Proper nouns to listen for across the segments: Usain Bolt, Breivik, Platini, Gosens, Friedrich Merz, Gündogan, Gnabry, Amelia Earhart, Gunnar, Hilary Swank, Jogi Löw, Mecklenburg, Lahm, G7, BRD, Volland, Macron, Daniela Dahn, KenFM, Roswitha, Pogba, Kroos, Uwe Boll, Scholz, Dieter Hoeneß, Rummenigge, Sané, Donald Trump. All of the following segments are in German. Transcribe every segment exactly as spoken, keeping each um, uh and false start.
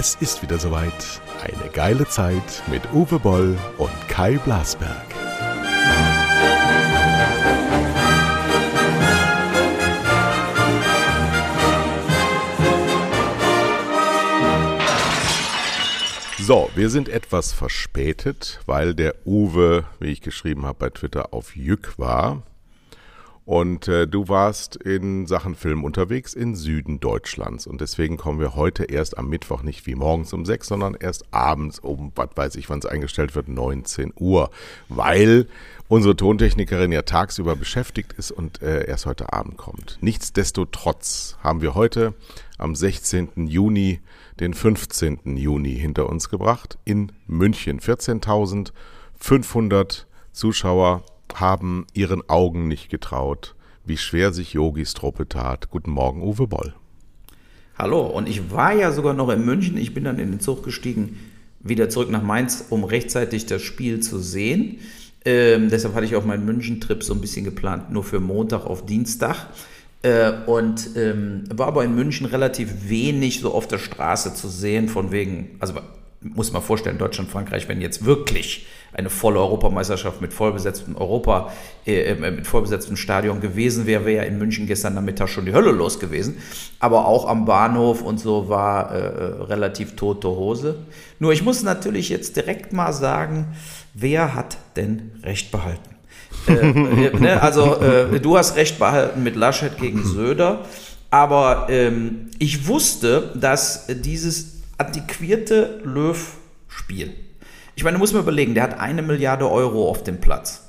Es ist wieder soweit. Eine geile Zeit mit Uwe Boll und Kai Blasberg. So, wir sind etwas verspätet, weil der Uwe, wie ich geschrieben habe, bei Twitter auf Jück war. Und äh, du warst in Sachen Film unterwegs im Süden Deutschlands. Und deswegen kommen wir heute erst am Mittwoch nicht wie morgens um sechs, sondern erst abends um, was weiß ich, wann es eingestellt wird, neunzehn Uhr. Weil unsere Tontechnikerin ja tagsüber beschäftigt ist und äh, erst heute Abend kommt. Nichtsdestotrotz haben wir heute am sechzehnten Juni den fünfzehnten Juni hinter uns gebracht in München. vierzehntausendfünfhundert Zuschauer haben ihren Augen nicht getraut, wie schwer sich Jogis Truppe tat. Guten Morgen, Uwe Boll. Hallo, und ich war ja sogar noch in München. Ich bin dann in den Zug gestiegen, wieder zurück nach Mainz, um rechtzeitig das Spiel zu sehen. Ähm, deshalb hatte ich auch meinen München-Trip so ein bisschen geplant, nur für Montag auf Dienstag. Äh, und ähm, war aber in München relativ wenig so auf der Straße zu sehen, von wegen, also muss man vorstellen, Deutschland, Frankreich, wenn jetzt wirklich eine volle Europameisterschaft mit vollbesetztem Europa, äh, mit vollbesetztem Stadion gewesen wäre, wäre ja in München gestern Nachmittag schon die Hölle los gewesen. Aber auch am Bahnhof und so war äh, relativ tote Hose. Nur ich muss natürlich jetzt direkt mal sagen, wer hat denn Recht behalten? äh, ne? Also äh, du hast Recht behalten mit Laschet gegen Söder. Aber ähm, ich wusste, dass dieses antiquierte Löw-Spiel. Ich meine, du musst mir überlegen, der hat eine Milliarde Euro auf dem Platz.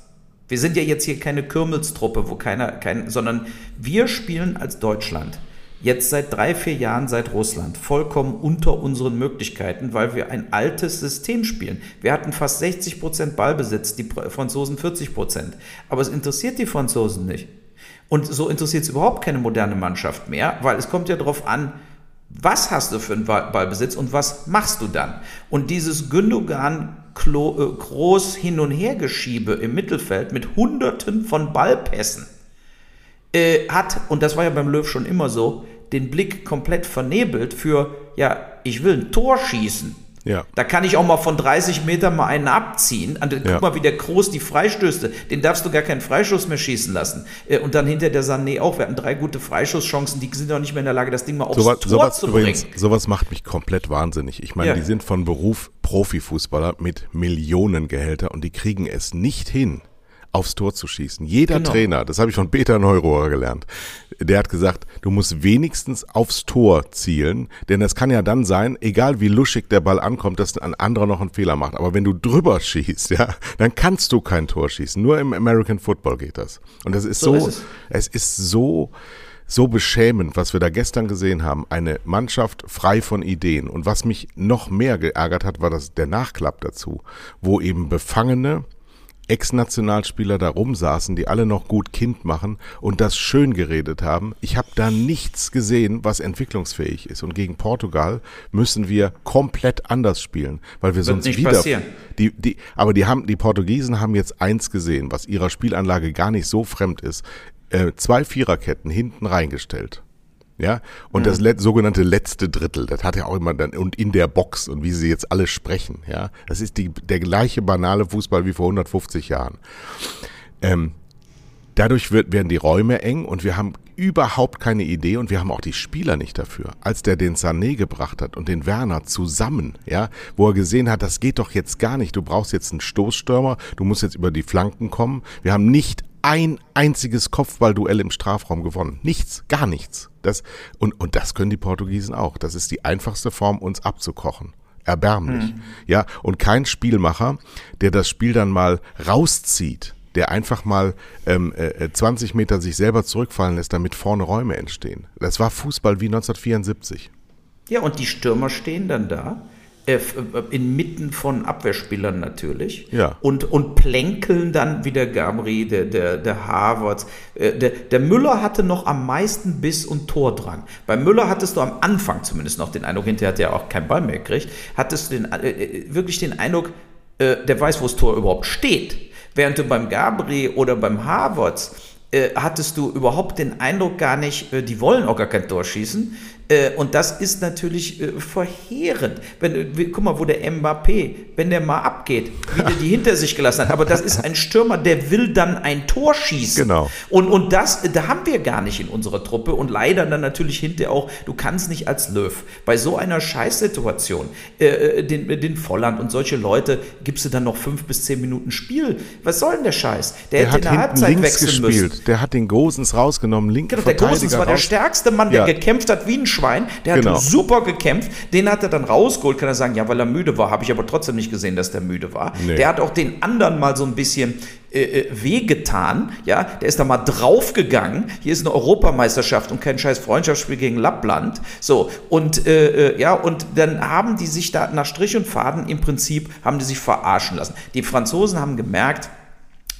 Wir sind ja jetzt hier keine Kürmelstruppe, wo keiner, kein, sondern wir spielen als Deutschland jetzt seit drei, vier Jahren seit Russland vollkommen unter unseren Möglichkeiten, weil wir ein altes System spielen. Wir hatten fast sechzig Prozent Ballbesitz, die Franzosen vierzig Prozent. Aber es interessiert die Franzosen nicht. Und so interessiert es überhaupt keine moderne Mannschaft mehr, weil es kommt ja darauf an, was hast du für einen Ballbesitz und was machst du dann? Und dieses Gündogan Kroos hin und her Geschiebe im Mittelfeld mit Hunderten von Ballpässen äh, hat, und das war ja beim Löw schon immer so, den Blick komplett vernebelt für, ja, ich will ein Tor schießen. Ja. Da kann ich auch mal von dreißig Metern mal einen abziehen. Und guck ja. mal, wie der Kroos die Freistöße, den darfst du gar keinen Freischuss mehr schießen lassen. Und dann hinter der Sané auch. Wir hatten drei gute Freischusschancen, die sind doch nicht mehr in der Lage, das Ding mal aufs so was, Tor so was, zu übrigens, bringen. Sowas macht mich komplett wahnsinnig. Ich meine, ja. die sind von Beruf Profifußballer mit Millionengehälter und die kriegen es nicht hin, aufs Tor zu schießen. Jeder genau. Trainer, das habe ich von Peter Neururer gelernt, der hat gesagt, du musst wenigstens aufs Tor zielen, denn es kann ja dann sein, egal wie luschig der Ball ankommt, dass ein anderer noch einen Fehler macht. Aber wenn du drüber schießt, ja, dann kannst du kein Tor schießen. Nur im American Football geht das. Und das ist so, so ist es. es ist so, so beschämend, was wir da gestern gesehen haben. Eine Mannschaft frei von Ideen. Und was mich noch mehr geärgert hat, war das, der Nachklapp dazu, wo eben Befangene, Ex-Nationalspieler da rumsaßen, die alle noch gut Kind machen und das schön geredet haben. Ich habe da nichts gesehen, was entwicklungsfähig ist. Und gegen Portugal müssen wir komplett anders spielen, weil wir Wird sonst nicht wieder passieren. Die, die, aber die haben, die Portugiesen haben jetzt eins gesehen, was ihrer Spielanlage gar nicht so fremd ist: äh, zwei Viererketten hinten reingestellt. Ja, und mhm. das let, sogenannte letzte Drittel, das hat ja auch immer dann, und in der Box und wie sie jetzt alle sprechen, ja, das ist die, der gleiche banale Fußball wie vor hundertfünfzig Jahren. Ähm, dadurch wird, werden die Räume eng und wir haben überhaupt keine Idee und wir haben auch die Spieler nicht dafür. Als der den Sané gebracht hat und den Werner zusammen, ja, wo er gesehen hat, das geht doch jetzt gar nicht, du brauchst jetzt einen Stoßstürmer, du musst jetzt über die Flanken kommen, wir haben nicht ein einziges Kopfballduell im Strafraum gewonnen. Nichts, gar nichts. Das, und, und das können die Portugiesen auch. Das ist die einfachste Form, uns abzukochen. Erbärmlich. Mhm. Ja, und kein Spielmacher, der das Spiel dann mal rauszieht, der einfach mal ähm, äh, zwanzig Meter sich selber zurückfallen lässt, damit vorne Räume entstehen. Das war Fußball wie neunzehnhundertvierundsiebzig. Ja, und die Stürmer stehen dann da. Inmitten von Abwehrspielern natürlich ja. und, und plänkeln dann wieder Gabri, der, der, der Havertz, der, der Müller hatte noch am meisten Biss und Tordrang. Bei Müller hattest du am Anfang zumindest noch den Eindruck, hinterher hat er auch keinen Ball mehr gekriegt, hattest du den, äh, wirklich den Eindruck, äh, der weiß, wo das Tor überhaupt steht. Während du beim Gabri oder beim Havertz äh, hattest du überhaupt den Eindruck gar nicht, äh, die wollen auch gar kein Tor schießen, Äh, und das ist natürlich äh, verheerend. Wenn, wie, guck mal, wo der Mbappé, wenn der mal abgeht, wie der die hinter sich gelassen hat. Aber das ist ein Stürmer, der will dann ein Tor schießen. Genau. Und, und das, da haben wir gar nicht in unserer Truppe. Und leider dann natürlich hinterher auch, du kannst nicht als Löw bei so einer Scheißsituation äh, den, den Volland und solche Leute, gibst du dann noch fünf bis zehn Minuten Spiel. Was soll denn der Scheiß? Der, der hätte in der Halbzeit wechseln müssen. Der hat den Gosens rausgenommen, linken genau, der Gosens war raus. Der stärkste Mann, der ja. gekämpft hat wie ein Schwein. Der hat genau. super gekämpft. Den hat er dann rausgeholt. Kann er sagen, ja, weil er müde war. Habe ich aber trotzdem nicht gesehen, dass der müde war. Nee. Der hat auch den anderen mal so ein bisschen äh, wehgetan. Ja, der ist da mal draufgegangen. Hier ist eine Europameisterschaft und kein scheiß Freundschaftsspiel gegen Lappland. So, und, äh, ja, und dann haben die sich da nach Strich und Faden im Prinzip, haben die sich verarschen lassen. Die Franzosen haben gemerkt,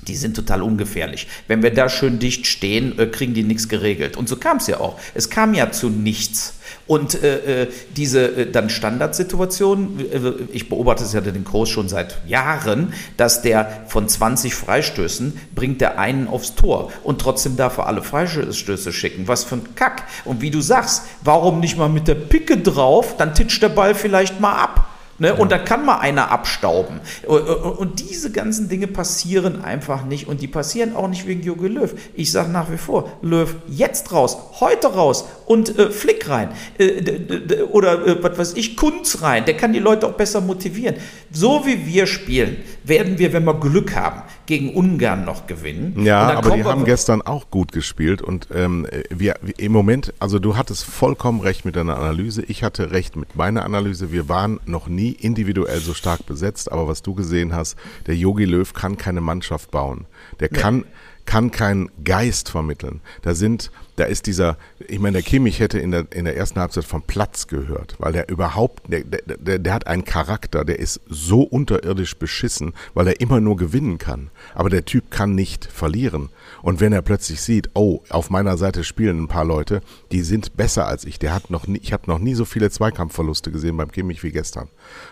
die sind total ungefährlich. Wenn wir da schön dicht stehen, kriegen die nichts geregelt. Und so kam es ja auch. Es kam ja zu nichts. Und äh, diese äh, dann Standardsituation, äh, ich beobachte es ja den Kroos schon seit Jahren, dass der von zwanzig Freistößen bringt der einen aufs Tor und trotzdem darf er alle Freistöße schicken. Was für ein Kack. Und wie du sagst, warum nicht mal mit der Picke drauf, dann titscht der Ball vielleicht mal ab. Ne? Ja. Und da kann mal einer abstauben. Und diese ganzen Dinge passieren einfach nicht. Und die passieren auch nicht wegen Jogi Löw. Ich sage nach wie vor, Löw jetzt raus, heute raus und äh, Flick rein. Äh, d- d- oder äh, was weiß ich, Kunz rein. Der kann die Leute auch besser motivieren. So wie wir spielen, werden wir, wenn wir Glück haben, gegen Ungarn noch gewinnen. Ja, aber die haben gestern auch gut gespielt. Und ähm, wir, wir im Moment, also du hattest vollkommen recht mit deiner Analyse. Ich hatte recht mit meiner Analyse. Wir waren noch nie individuell so stark besetzt, aber was du gesehen hast, der Jogi Löw kann keine Mannschaft bauen. Der kann, kann keinen Geist vermitteln. Da sind, da ist dieser, ich meine, der Kimmich hätte in der, in der ersten Halbzeit vom Platz gehört, weil der überhaupt, der, der, der hat einen Charakter, der ist so unterirdisch beschissen, weil er immer nur gewinnen kann. Aber der Typ kann nicht verlieren. Und wenn er plötzlich sieht, oh, auf meiner Seite spielen ein paar Leute, die sind besser als ich. Der hat noch nie, ich habe noch nie so viele Zweikampfverluste gesehen beim Kimmich wie gestern.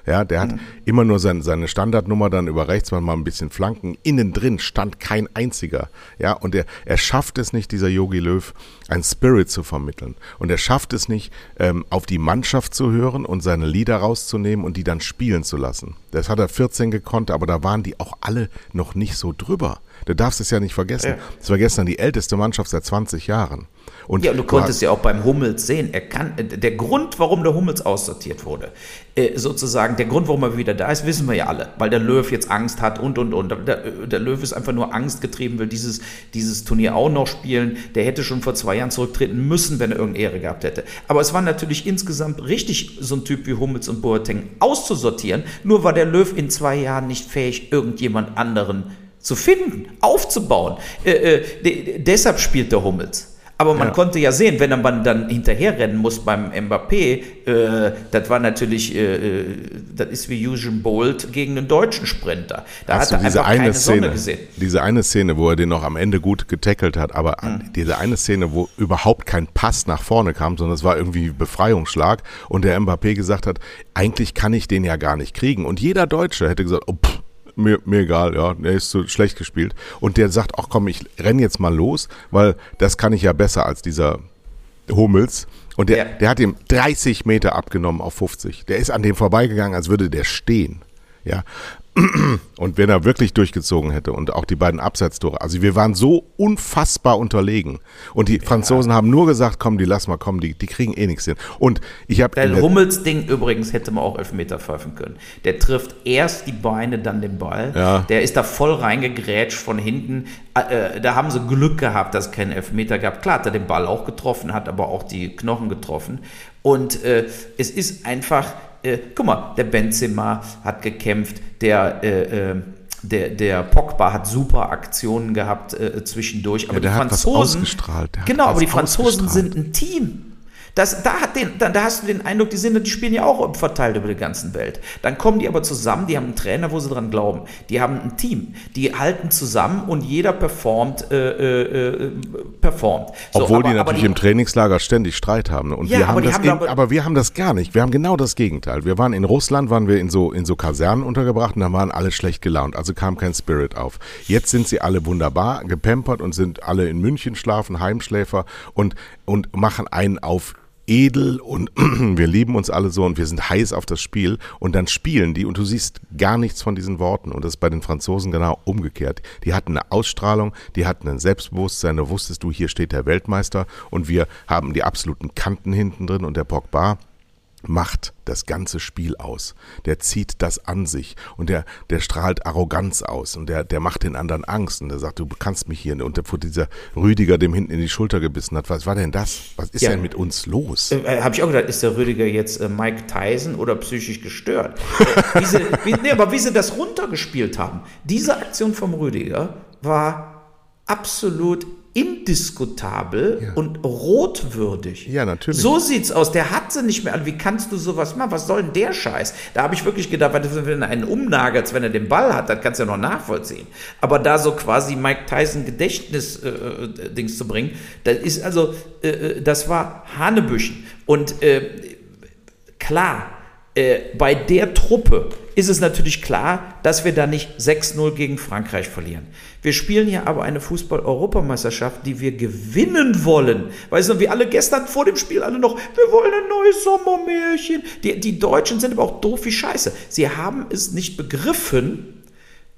Ja, der hat mhm. immer nur sein, seine Standardnummer dann über rechts, mal ein bisschen Flanken. Innen drin stand kein einziger. Ja, und er, er schafft es nicht, dieser Jogi Löw, ein Spirit zu vermitteln. Und er schafft es nicht, ähm, auf die Mannschaft zu hören und seine Lieder rauszunehmen und die dann spielen zu lassen. Das hat er vierzehn gekonnt, aber da waren die auch alle noch nicht so drüber. Du darfst es ja nicht vergessen. Das war gestern die älteste Mannschaft seit zwanzig Jahren. Und ja, und du konntest ja auch beim Hummels sehen, er kann, der Grund, warum der Hummels aussortiert wurde, äh, sozusagen, der Grund, warum er wieder da ist, wissen wir ja alle, weil der Löw jetzt Angst hat und, und, und. Der, der Löw ist einfach nur angstgetrieben, will dieses, dieses Turnier auch noch spielen. Der hätte schon vor zwei Jahren zurücktreten müssen, wenn er irgendeine Ehre gehabt hätte. Aber es war natürlich insgesamt richtig, so ein Typ wie Hummels und Boateng auszusortieren, nur war der Löw in zwei Jahren nicht fähig, irgendjemand anderen zu finden, aufzubauen. Äh, äh, de- deshalb spielt der Hummels. Aber man ja. konnte ja sehen, wenn man dann hinterherrennen muss beim Mbappé, äh, das war natürlich, äh, das ist wie Usain Bolt gegen einen deutschen Sprinter. Da Hast hat er diese einfach eine keine Szene, Sonne gesehen. Diese eine Szene, wo er den noch am Ende gut getackelt hat, aber mhm. diese eine Szene, wo überhaupt kein Pass nach vorne kam, sondern es war irgendwie Befreiungsschlag und der Mbappé gesagt hat, eigentlich kann ich den ja gar nicht kriegen. Und jeder Deutsche hätte gesagt, oh pff, Mir, mir egal, ja, der ist so schlecht gespielt. Und der sagt, ach komm, ich renn jetzt mal los, weil das kann ich ja besser als dieser Hummels. Und der, ja. der hat ihm dreißig Meter abgenommen auf fünfzig. Der ist an dem vorbeigegangen, als würde der stehen. Ja. Und wenn er wirklich durchgezogen hätte und auch die beiden Abseitstore, also wir waren so unfassbar unterlegen und die ja. Franzosen haben nur gesagt, komm, die lass mal kommen, die, die kriegen eh nichts hin. Und ich habe der Hummels-Ding übrigens hätte man auch Elfmeter pfeifen können. Der trifft erst die Beine, dann den Ball. Ja. Der ist da voll reingegrätscht von hinten. Äh, da haben sie Glück gehabt, dass es keinen Elfmeter gab. Klar, hat er den Ball auch getroffen, hat aber auch die Knochen getroffen. Und äh, es ist einfach, äh, guck mal, der Benzema hat gekämpft, der, äh, äh, der, der Pogba hat super Aktionen gehabt äh, zwischendurch. Aber ja, der die hat Franzosen, was ausgestrahlt. Der genau, hat was aber die Franzosen sind ein Team. Das, da, hat den, da, da hast du den Eindruck, die, sind, die spielen ja auch verteilt über die ganze Welt. Dann kommen die aber zusammen, die haben einen Trainer, wo sie dran glauben. Die haben ein Team, die halten zusammen und jeder performt. Äh, äh, performt. So, Obwohl aber, die natürlich die, im Trainingslager ständig Streit haben. Und ja, wir haben aber, das haben in, aber, aber wir haben das gar nicht. Wir haben genau das Gegenteil. Wir waren in Russland, waren wir in so, in so Kasernen untergebracht und da waren alle schlecht gelaunt. Also kam kein Spirit auf. Jetzt sind sie alle wunderbar gepampert und sind alle in München schlafen, Heimschläfer und, und machen einen auf edel und wir lieben uns alle so und wir sind heiß auf das Spiel und dann spielen die und du siehst gar nichts von diesen Worten und das ist bei den Franzosen genau umgekehrt. Die hatten eine Ausstrahlung, die hatten ein Selbstbewusstsein, da wusstest du, hier steht der Weltmeister und wir haben die absoluten Kanten hinten drin und der Pogba macht das ganze Spiel aus. Der zieht das an sich und der, der strahlt Arroganz aus und der, der macht den anderen Angst und der sagt, du kannst mich hier, und der, vor dieser Rüdiger, dem hinten in die Schulter gebissen hat, was war denn das? Was ist ja. denn mit uns los? Äh, Habe ich auch gedacht, ist der Rüdiger jetzt äh, Mike Tyson oder psychisch gestört? Äh, wie sie, wie, nee, aber wie sie das runtergespielt haben, diese Aktion vom Rüdiger war absolut indiskutabel ja. und rotwürdig. Ja, natürlich. So sieht's aus. Der hat sie nicht mehr an. Wie kannst du sowas machen? Was soll denn der Scheiß? Da habe ich wirklich gedacht, wenn er einen umnagelt, wenn er den Ball hat, das kannst du ja noch nachvollziehen. Aber da so quasi Mike Tyson Gedächtnis-Dings äh, zu bringen, das ist also, äh, das war Hanebüchen. Und äh, klar, äh, bei der Truppe ist es natürlich klar, dass wir da nicht sechs null gegen Frankreich verlieren. Wir spielen hier aber eine Fußball-Europameisterschaft, die wir gewinnen wollen. Weißt du, wie alle gestern vor dem Spiel alle noch, wir wollen ein neues Sommermärchen. Die, die Deutschen sind aber auch doof wie Scheiße. Sie haben es nicht begriffen,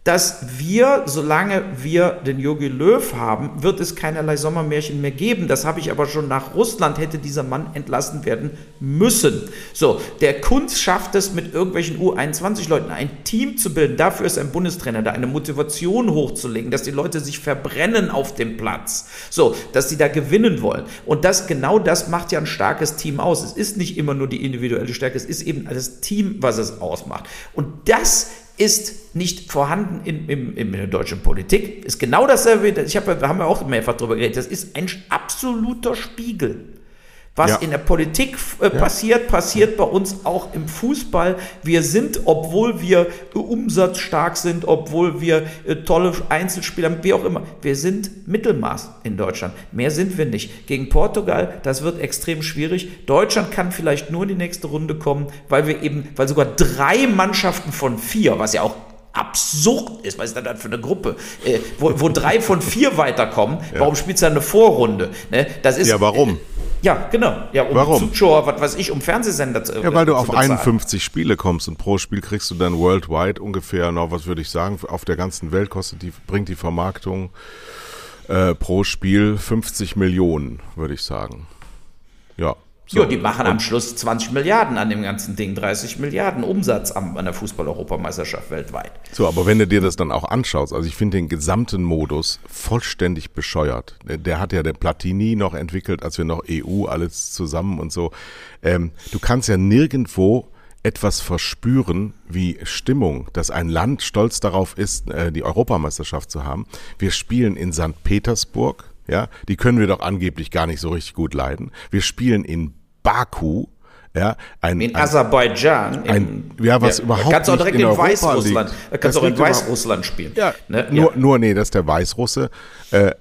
dass wir, solange wir den Jogi Löw haben, wird es keinerlei Sommermärchen mehr geben. Das habe ich aber schon nach Russland, hätte dieser Mann entlassen werden müssen. So, der Kunz schafft es, mit irgendwelchen U einundzwanzig-Leuten ein Team zu bilden. Dafür ist ein Bundestrainer da, eine Motivation hochzulegen, dass die Leute sich verbrennen auf dem Platz. So, dass sie da gewinnen wollen. Und das, genau das macht ja ein starkes Team aus. Es ist nicht immer nur die individuelle Stärke, es ist eben das Team, was es ausmacht. Und das ist nicht vorhanden in, in, in der deutschen Politik, ist genau dasselbe, ich hab, da haben wir auch mehrfach drüber geredet, das ist ein absoluter Spiegel. Was ja. in der Politik äh, ja. passiert, passiert bei uns auch im Fußball. Wir sind, obwohl wir äh, umsatzstark sind, obwohl wir äh, tolle Einzelspieler, wie auch immer, wir sind Mittelmaß in Deutschland. Mehr sind wir nicht. Gegen Portugal, das wird extrem schwierig. Deutschland kann vielleicht nur in die nächste Runde kommen, weil wir eben, weil sogar drei Mannschaften von vier, was ja auch absurd ist, was ist das für eine Gruppe, äh, wo, wo drei von vier weiterkommen, ja. warum spielst du eine Vorrunde? Ne? Das ist, ja, warum? Äh, ja, genau. Ja, um warum? Zuschauer, was weiß ich, um Fernsehsender zu. Ja, weil du auf einundfünfzig Spiele kommst und pro Spiel kriegst du dann worldwide ungefähr, noch, was würde ich sagen, auf der ganzen Welt kostet die, bringt die Vermarktung äh, pro Spiel fünfzig Millionen, würde ich sagen. Ja. So. Ja, die machen am Schluss zwanzig Milliarden an dem ganzen Ding, dreißig Milliarden Umsatz an, an der Fußball-Europameisterschaft weltweit. So, aber wenn du dir das dann auch anschaust, also ich finde den gesamten Modus vollständig bescheuert. Der hat ja der Platini noch entwickelt, als wir noch E U alles zusammen und so. Ähm, du kannst ja nirgendwo etwas verspüren wie Stimmung, dass ein Land stolz darauf ist, die Europameisterschaft zu haben. Wir spielen in Sankt Petersburg, ja, die können wir doch angeblich gar nicht so richtig gut leiden. Wir spielen in Baku, ja, ein, in ein, Aserbaidschan, ein, in, ja, was ja, überhaupt kannst nicht auch direkt in, in Weißrussland, da kannst du auch in Weißrussland spielen. Ja, ne? nur, ja. nur, nee, dass der Weißrusse äh,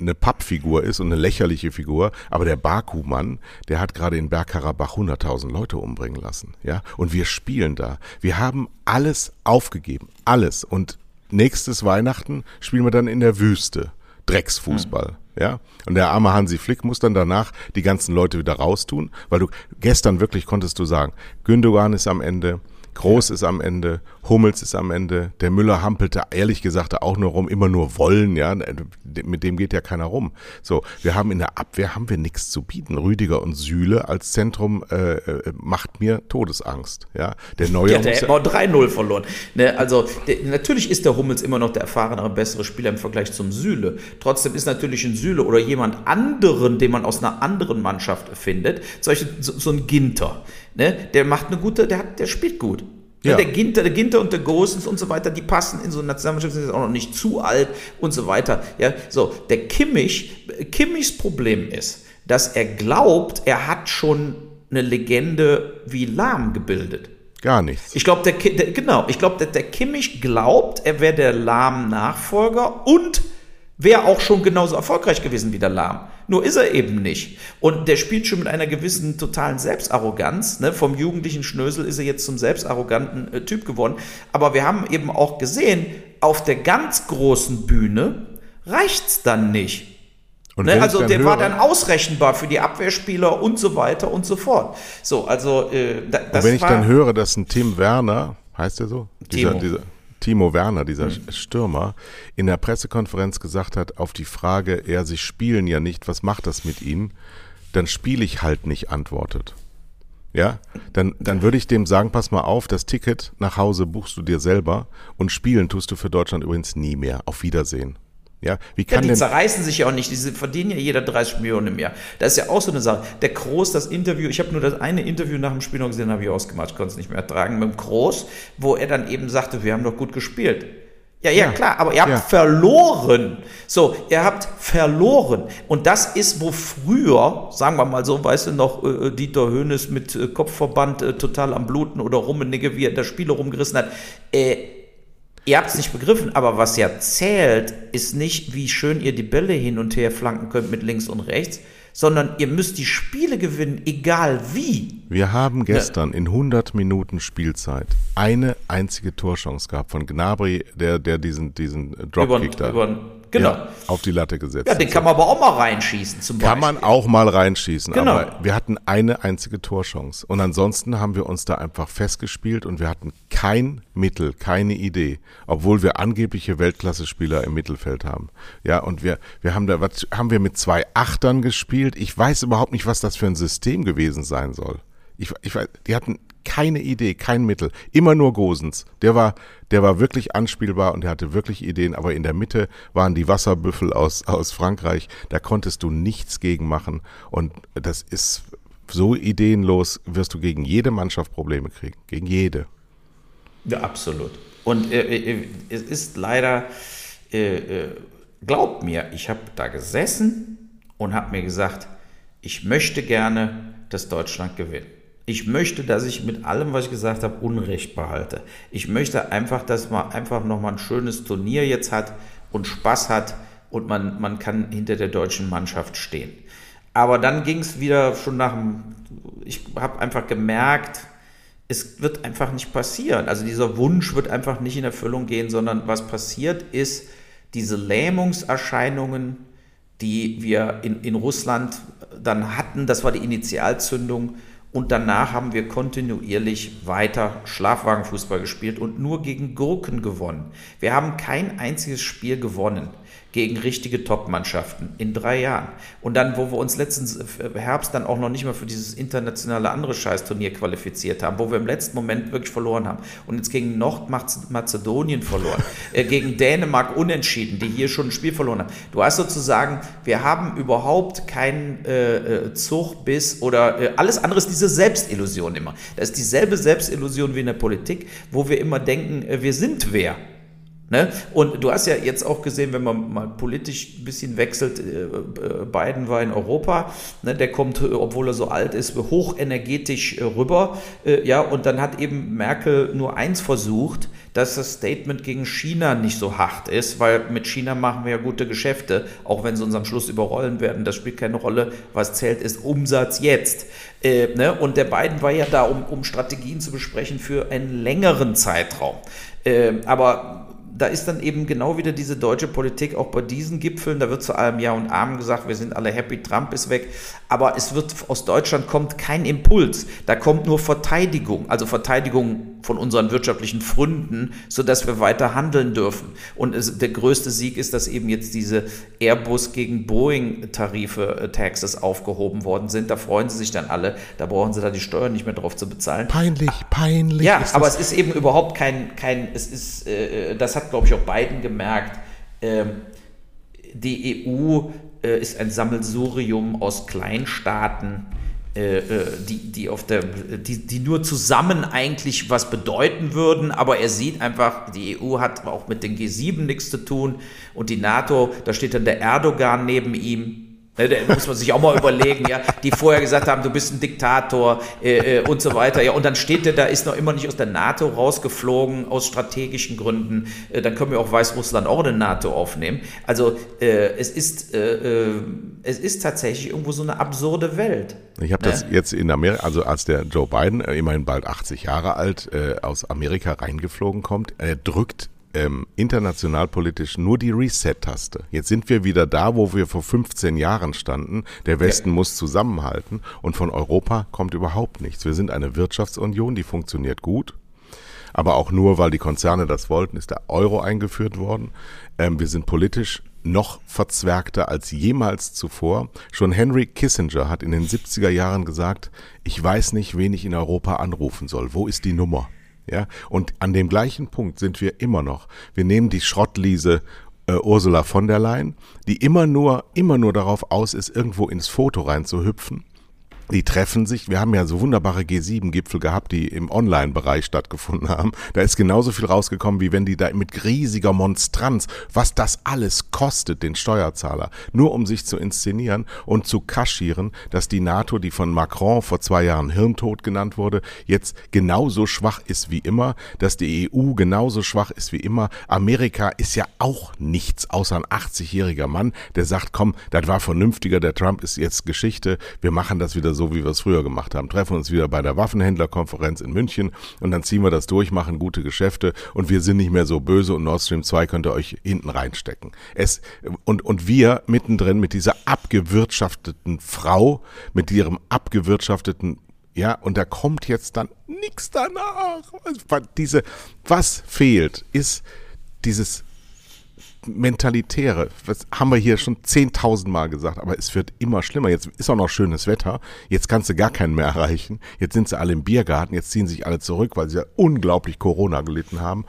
eine Pappfigur ist und eine lächerliche Figur, aber der Baku-Mann, der hat gerade in Bergkarabach hunderttausend Leute umbringen lassen, ja, und wir spielen da. Wir haben alles aufgegeben, alles. Und nächstes Weihnachten spielen wir dann in der Wüste. Drecksfußball. Hm. Ja, und der arme Hansi Flick muss dann danach die ganzen Leute wieder raustun, weil du gestern wirklich konntest du sagen, Gündogan ist am Ende, Kroos ja. ist am Ende, Hummels ist am Ende, der Müller hampelte ehrlich gesagt auch nur rum, immer nur wollen, ja, mit dem geht ja keiner rum. So, wir haben in der Abwehr, haben wir nichts zu bieten. Rüdiger und Süle als Zentrum äh, macht mir Todesangst, ja. Der Neue ja, der hätte auch drei null verloren. Ne, also, der, natürlich ist der Hummels immer noch der erfahrenere, bessere Spieler im Vergleich zum Süle. Trotzdem ist natürlich ein Süle oder jemand anderen, den man aus einer anderen Mannschaft findet, solche, so, so ein Ginter, ne, der macht eine gute, der, hat, der spielt gut. Ja. Der Ginter, der Ginter und der Gosens und so weiter, die passen in so eine Nationalmannschaft, sind jetzt auch noch nicht zu alt und so weiter. Ja, so, der Kimmich, Kimmichs Problem ist, dass er glaubt, er hat schon eine Legende wie Lahm gebildet. Gar nichts. Ich glaube, der, der, genau, ich glaube, der Kimmich glaubt, er wäre der Lahm-Nachfolger und wäre auch schon genauso erfolgreich gewesen wie der Lahm. Nur ist er eben nicht. Und der spielt schon mit einer gewissen totalen Selbstarroganz. Ne? Vom jugendlichen Schnösel ist er jetzt zum selbstarroganten äh, Typ geworden. Aber wir haben eben auch gesehen, auf der ganz großen Bühne reicht's dann nicht. Und ne, also der höher war dann ausrechenbar für die Abwehrspieler und so weiter und so fort. So, also äh, da, das und wenn ich war, dann höre, dass ein Tim Werner, heißt der so? Timo. Dieser, dieser, Timo Werner, dieser mhm. Stürmer, in der Pressekonferenz gesagt hat, auf die Frage, er, sie spielen ja nicht, was macht das mit ihnen? Dann spiele ich halt nicht, antwortet. Ja, dann, dann würde ich dem sagen, pass mal auf, das Ticket nach Hause buchst du dir selber und spielen tust du für Deutschland übrigens nie mehr. Auf Wiedersehen. Ja, wie kann ja, die denn zerreißen sich ja auch nicht, die verdienen ja jeder dreißig Millionen im Jahr. Das ist ja auch so eine Sache. Der Kroos, das Interview, ich habe nur das eine Interview nach dem Spiel noch gesehen, habe ich ausgemacht, ich konnte es nicht mehr ertragen, mit dem Kroos, wo er dann eben sagte, wir haben doch gut gespielt. Ja, ja, ja, klar, aber ihr habt ja. verloren. So, ihr habt verloren. Und das ist, wo früher, sagen wir mal so, weißt du noch, äh, Dieter Hoeneß mit äh, Kopfverband äh, total am Bluten oder Rummenigge, wie er das Spiel rumgerissen hat. Äh, ihr habt es nicht begriffen, aber was ja zählt, ist nicht, wie schön ihr die Bälle hin und her flanken könnt mit links und rechts, sondern ihr müsst die Spiele gewinnen, egal wie. Wir haben gestern ne. in hundert Minuten Spielzeit eine einzige Torchance gehabt von Gnabry, der, der diesen, diesen Dropkick da genau. ja, auf die Latte gesetzt hat. Ja, den hat. Kann man aber auch mal reinschießen zum Beispiel. Kann man auch mal reinschießen, genau. aber wir hatten eine einzige Torchance. Und ansonsten haben wir uns da einfach festgespielt und wir hatten kein Mittel, keine Idee, obwohl wir angebliche Weltklasse-Spieler im Mittelfeld haben. Ja, und wir, wir haben da, was haben wir mit zwei Achtern gespielt? Ich weiß überhaupt nicht, was das für ein System gewesen sein soll. Ich, ich weiß, die hatten keine Idee, kein Mittel. Immer nur Gosens. Der war, der war wirklich anspielbar und der hatte wirklich Ideen, aber in der Mitte waren die Wasserbüffel aus, aus Frankreich. Da konntest du nichts gegen machen. Und das ist so ideenlos, wirst du gegen jede Mannschaft Probleme kriegen. Gegen jede. Ja, absolut. Und äh, äh, es ist leider, äh, äh, glaubt mir, ich habe da gesessen und habe mir gesagt, ich möchte gerne, dass Deutschland gewinnt. Ich möchte, dass ich mit allem, was ich gesagt habe, Unrecht behalte. Ich möchte einfach, dass man einfach nochmal ein schönes Turnier jetzt hat und Spaß hat und man, man kann hinter der deutschen Mannschaft stehen. Aber dann ging es wieder schon nach dem, ich habe einfach gemerkt, es wird einfach nicht passieren. Also dieser Wunsch wird einfach nicht in Erfüllung gehen, sondern was passiert ist, diese Lähmungserscheinungen, die wir in, in Russland dann hatten, das war die Initialzündung, und danach haben wir kontinuierlich weiter Schlafwagenfußball gespielt und nur gegen Gurken gewonnen. Wir haben kein einziges Spiel gewonnen gegen richtige Top-Mannschaften in drei Jahren. Und dann, wo wir uns letzten Herbst dann auch noch nicht mal für dieses internationale andere Scheißturnier qualifiziert haben, wo wir im letzten Moment wirklich verloren haben und jetzt gegen Nordmazedonien verloren, äh, gegen Dänemark unentschieden, die hier schon ein Spiel verloren haben. Du hast sozusagen, wir haben überhaupt keinen äh, Zug bis oder äh, alles andere ist diese Selbstillusion immer. Das ist dieselbe Selbstillusion wie in der Politik, wo wir immer denken, äh, wir sind wer. Ne? Und du hast ja jetzt auch gesehen, wenn man mal politisch ein bisschen wechselt, äh, Biden war in Europa, ne? Der kommt, obwohl er so alt ist, hochenergetisch äh, rüber, äh, ja, und dann hat eben Merkel nur eins versucht, dass das Statement gegen China nicht so hart ist, weil mit China machen wir ja gute Geschäfte, auch wenn sie uns am Schluss überrollen werden, das spielt keine Rolle, was zählt ist Umsatz jetzt. Äh, ne? Und der Biden war ja da, um, um Strategien zu besprechen für einen längeren Zeitraum. Äh, aber da ist dann eben genau wieder diese deutsche Politik auch bei diesen Gipfeln, da wird zu allem Ja und Amen gesagt, wir sind alle happy, Trump ist weg, aber es wird, aus Deutschland kommt kein Impuls, da kommt nur Verteidigung, also Verteidigung von unseren wirtschaftlichen Fründen, sodass wir weiter handeln dürfen. Und es, der größte Sieg ist, dass eben jetzt diese Airbus gegen Boeing-Tarife, äh, Taxes aufgehoben worden sind, da freuen sie sich dann alle, da brauchen sie da die Steuern nicht mehr drauf zu bezahlen. Peinlich, peinlich. Ja, aber es ist eben überhaupt kein, kein es ist, äh, das hat glaube ich, auch Biden gemerkt, ähm, die E U äh, ist ein Sammelsurium aus Kleinstaaten, äh, die, die, auf der, die, die nur zusammen eigentlich was bedeuten würden, aber er sieht einfach, die E U hat auch mit den G sieben nichts zu tun und die NATO, da steht dann der Erdogan neben ihm. Da muss man sich auch mal überlegen, ja, die vorher gesagt haben, du bist ein Diktator äh, äh, und so weiter. Ja, und dann steht der, da ist noch immer nicht aus der NATO rausgeflogen, aus strategischen Gründen. Äh, dann können wir auch Weißrussland auch eine NATO aufnehmen. Also äh, es ist äh, äh, es ist tatsächlich irgendwo so eine absurde Welt. Ich habe ne? das jetzt in Amerika, also als der Joe Biden, immerhin bald achtzig Jahre alt, äh, aus Amerika reingeflogen kommt, er drückt ähm, internationalpolitisch nur die Reset-Taste. Jetzt sind wir wieder da, wo wir vor fünfzehn Jahren standen. Der Westen ja. muss zusammenhalten und von Europa kommt überhaupt nichts. Wir sind eine Wirtschaftsunion, die funktioniert gut, aber auch nur, weil die Konzerne das wollten, ist der Euro eingeführt worden. Ähm, wir sind politisch noch verzwergter als jemals zuvor. Schon Henry Kissinger hat in den siebziger Jahren gesagt, ich weiß nicht, wen ich in Europa anrufen soll. Wo ist die Nummer? Ja, und an dem gleichen Punkt sind wir immer noch. Wir nehmen die Schrottliese äh, Ursula von der Leyen, die immer nur, immer nur darauf aus ist, irgendwo ins Foto reinzuhüpfen. Die treffen sich, wir haben ja so wunderbare G sieben Gipfel gehabt, die im Online-Bereich stattgefunden haben. Da ist genauso viel rausgekommen, wie wenn die da mit riesiger Monstranz, was das alles kostet, den Steuerzahler, nur um sich zu inszenieren und zu kaschieren, dass die NATO, die von Macron vor zwei Jahren hirntot genannt wurde, jetzt genauso schwach ist wie immer, dass die E U genauso schwach ist wie immer. Amerika ist ja auch nichts außer ein achtzigjähriger Mann, der sagt, komm, das war vernünftiger, der Trump ist jetzt Geschichte, wir machen das wieder so. So wie wir es früher gemacht haben, treffen uns wieder bei der Waffenhändlerkonferenz in München und dann ziehen wir das durch, machen gute Geschäfte und wir sind nicht mehr so böse und Nord Stream zwei könnt ihr euch hinten reinstecken. Es, und, und wir mittendrin mit dieser abgewirtschafteten Frau, mit ihrem abgewirtschafteten, ja, und da kommt jetzt dann nichts danach. Diese, was fehlt, ist dieses Mentalitäre, das haben wir hier schon zehntausendmal gesagt, aber es wird immer schlimmer. Jetzt ist auch noch schönes Wetter, jetzt kannst du gar keinen mehr erreichen. Jetzt sind sie alle im Biergarten, jetzt ziehen sich alle zurück, weil sie ja unglaublich Corona gelitten haben.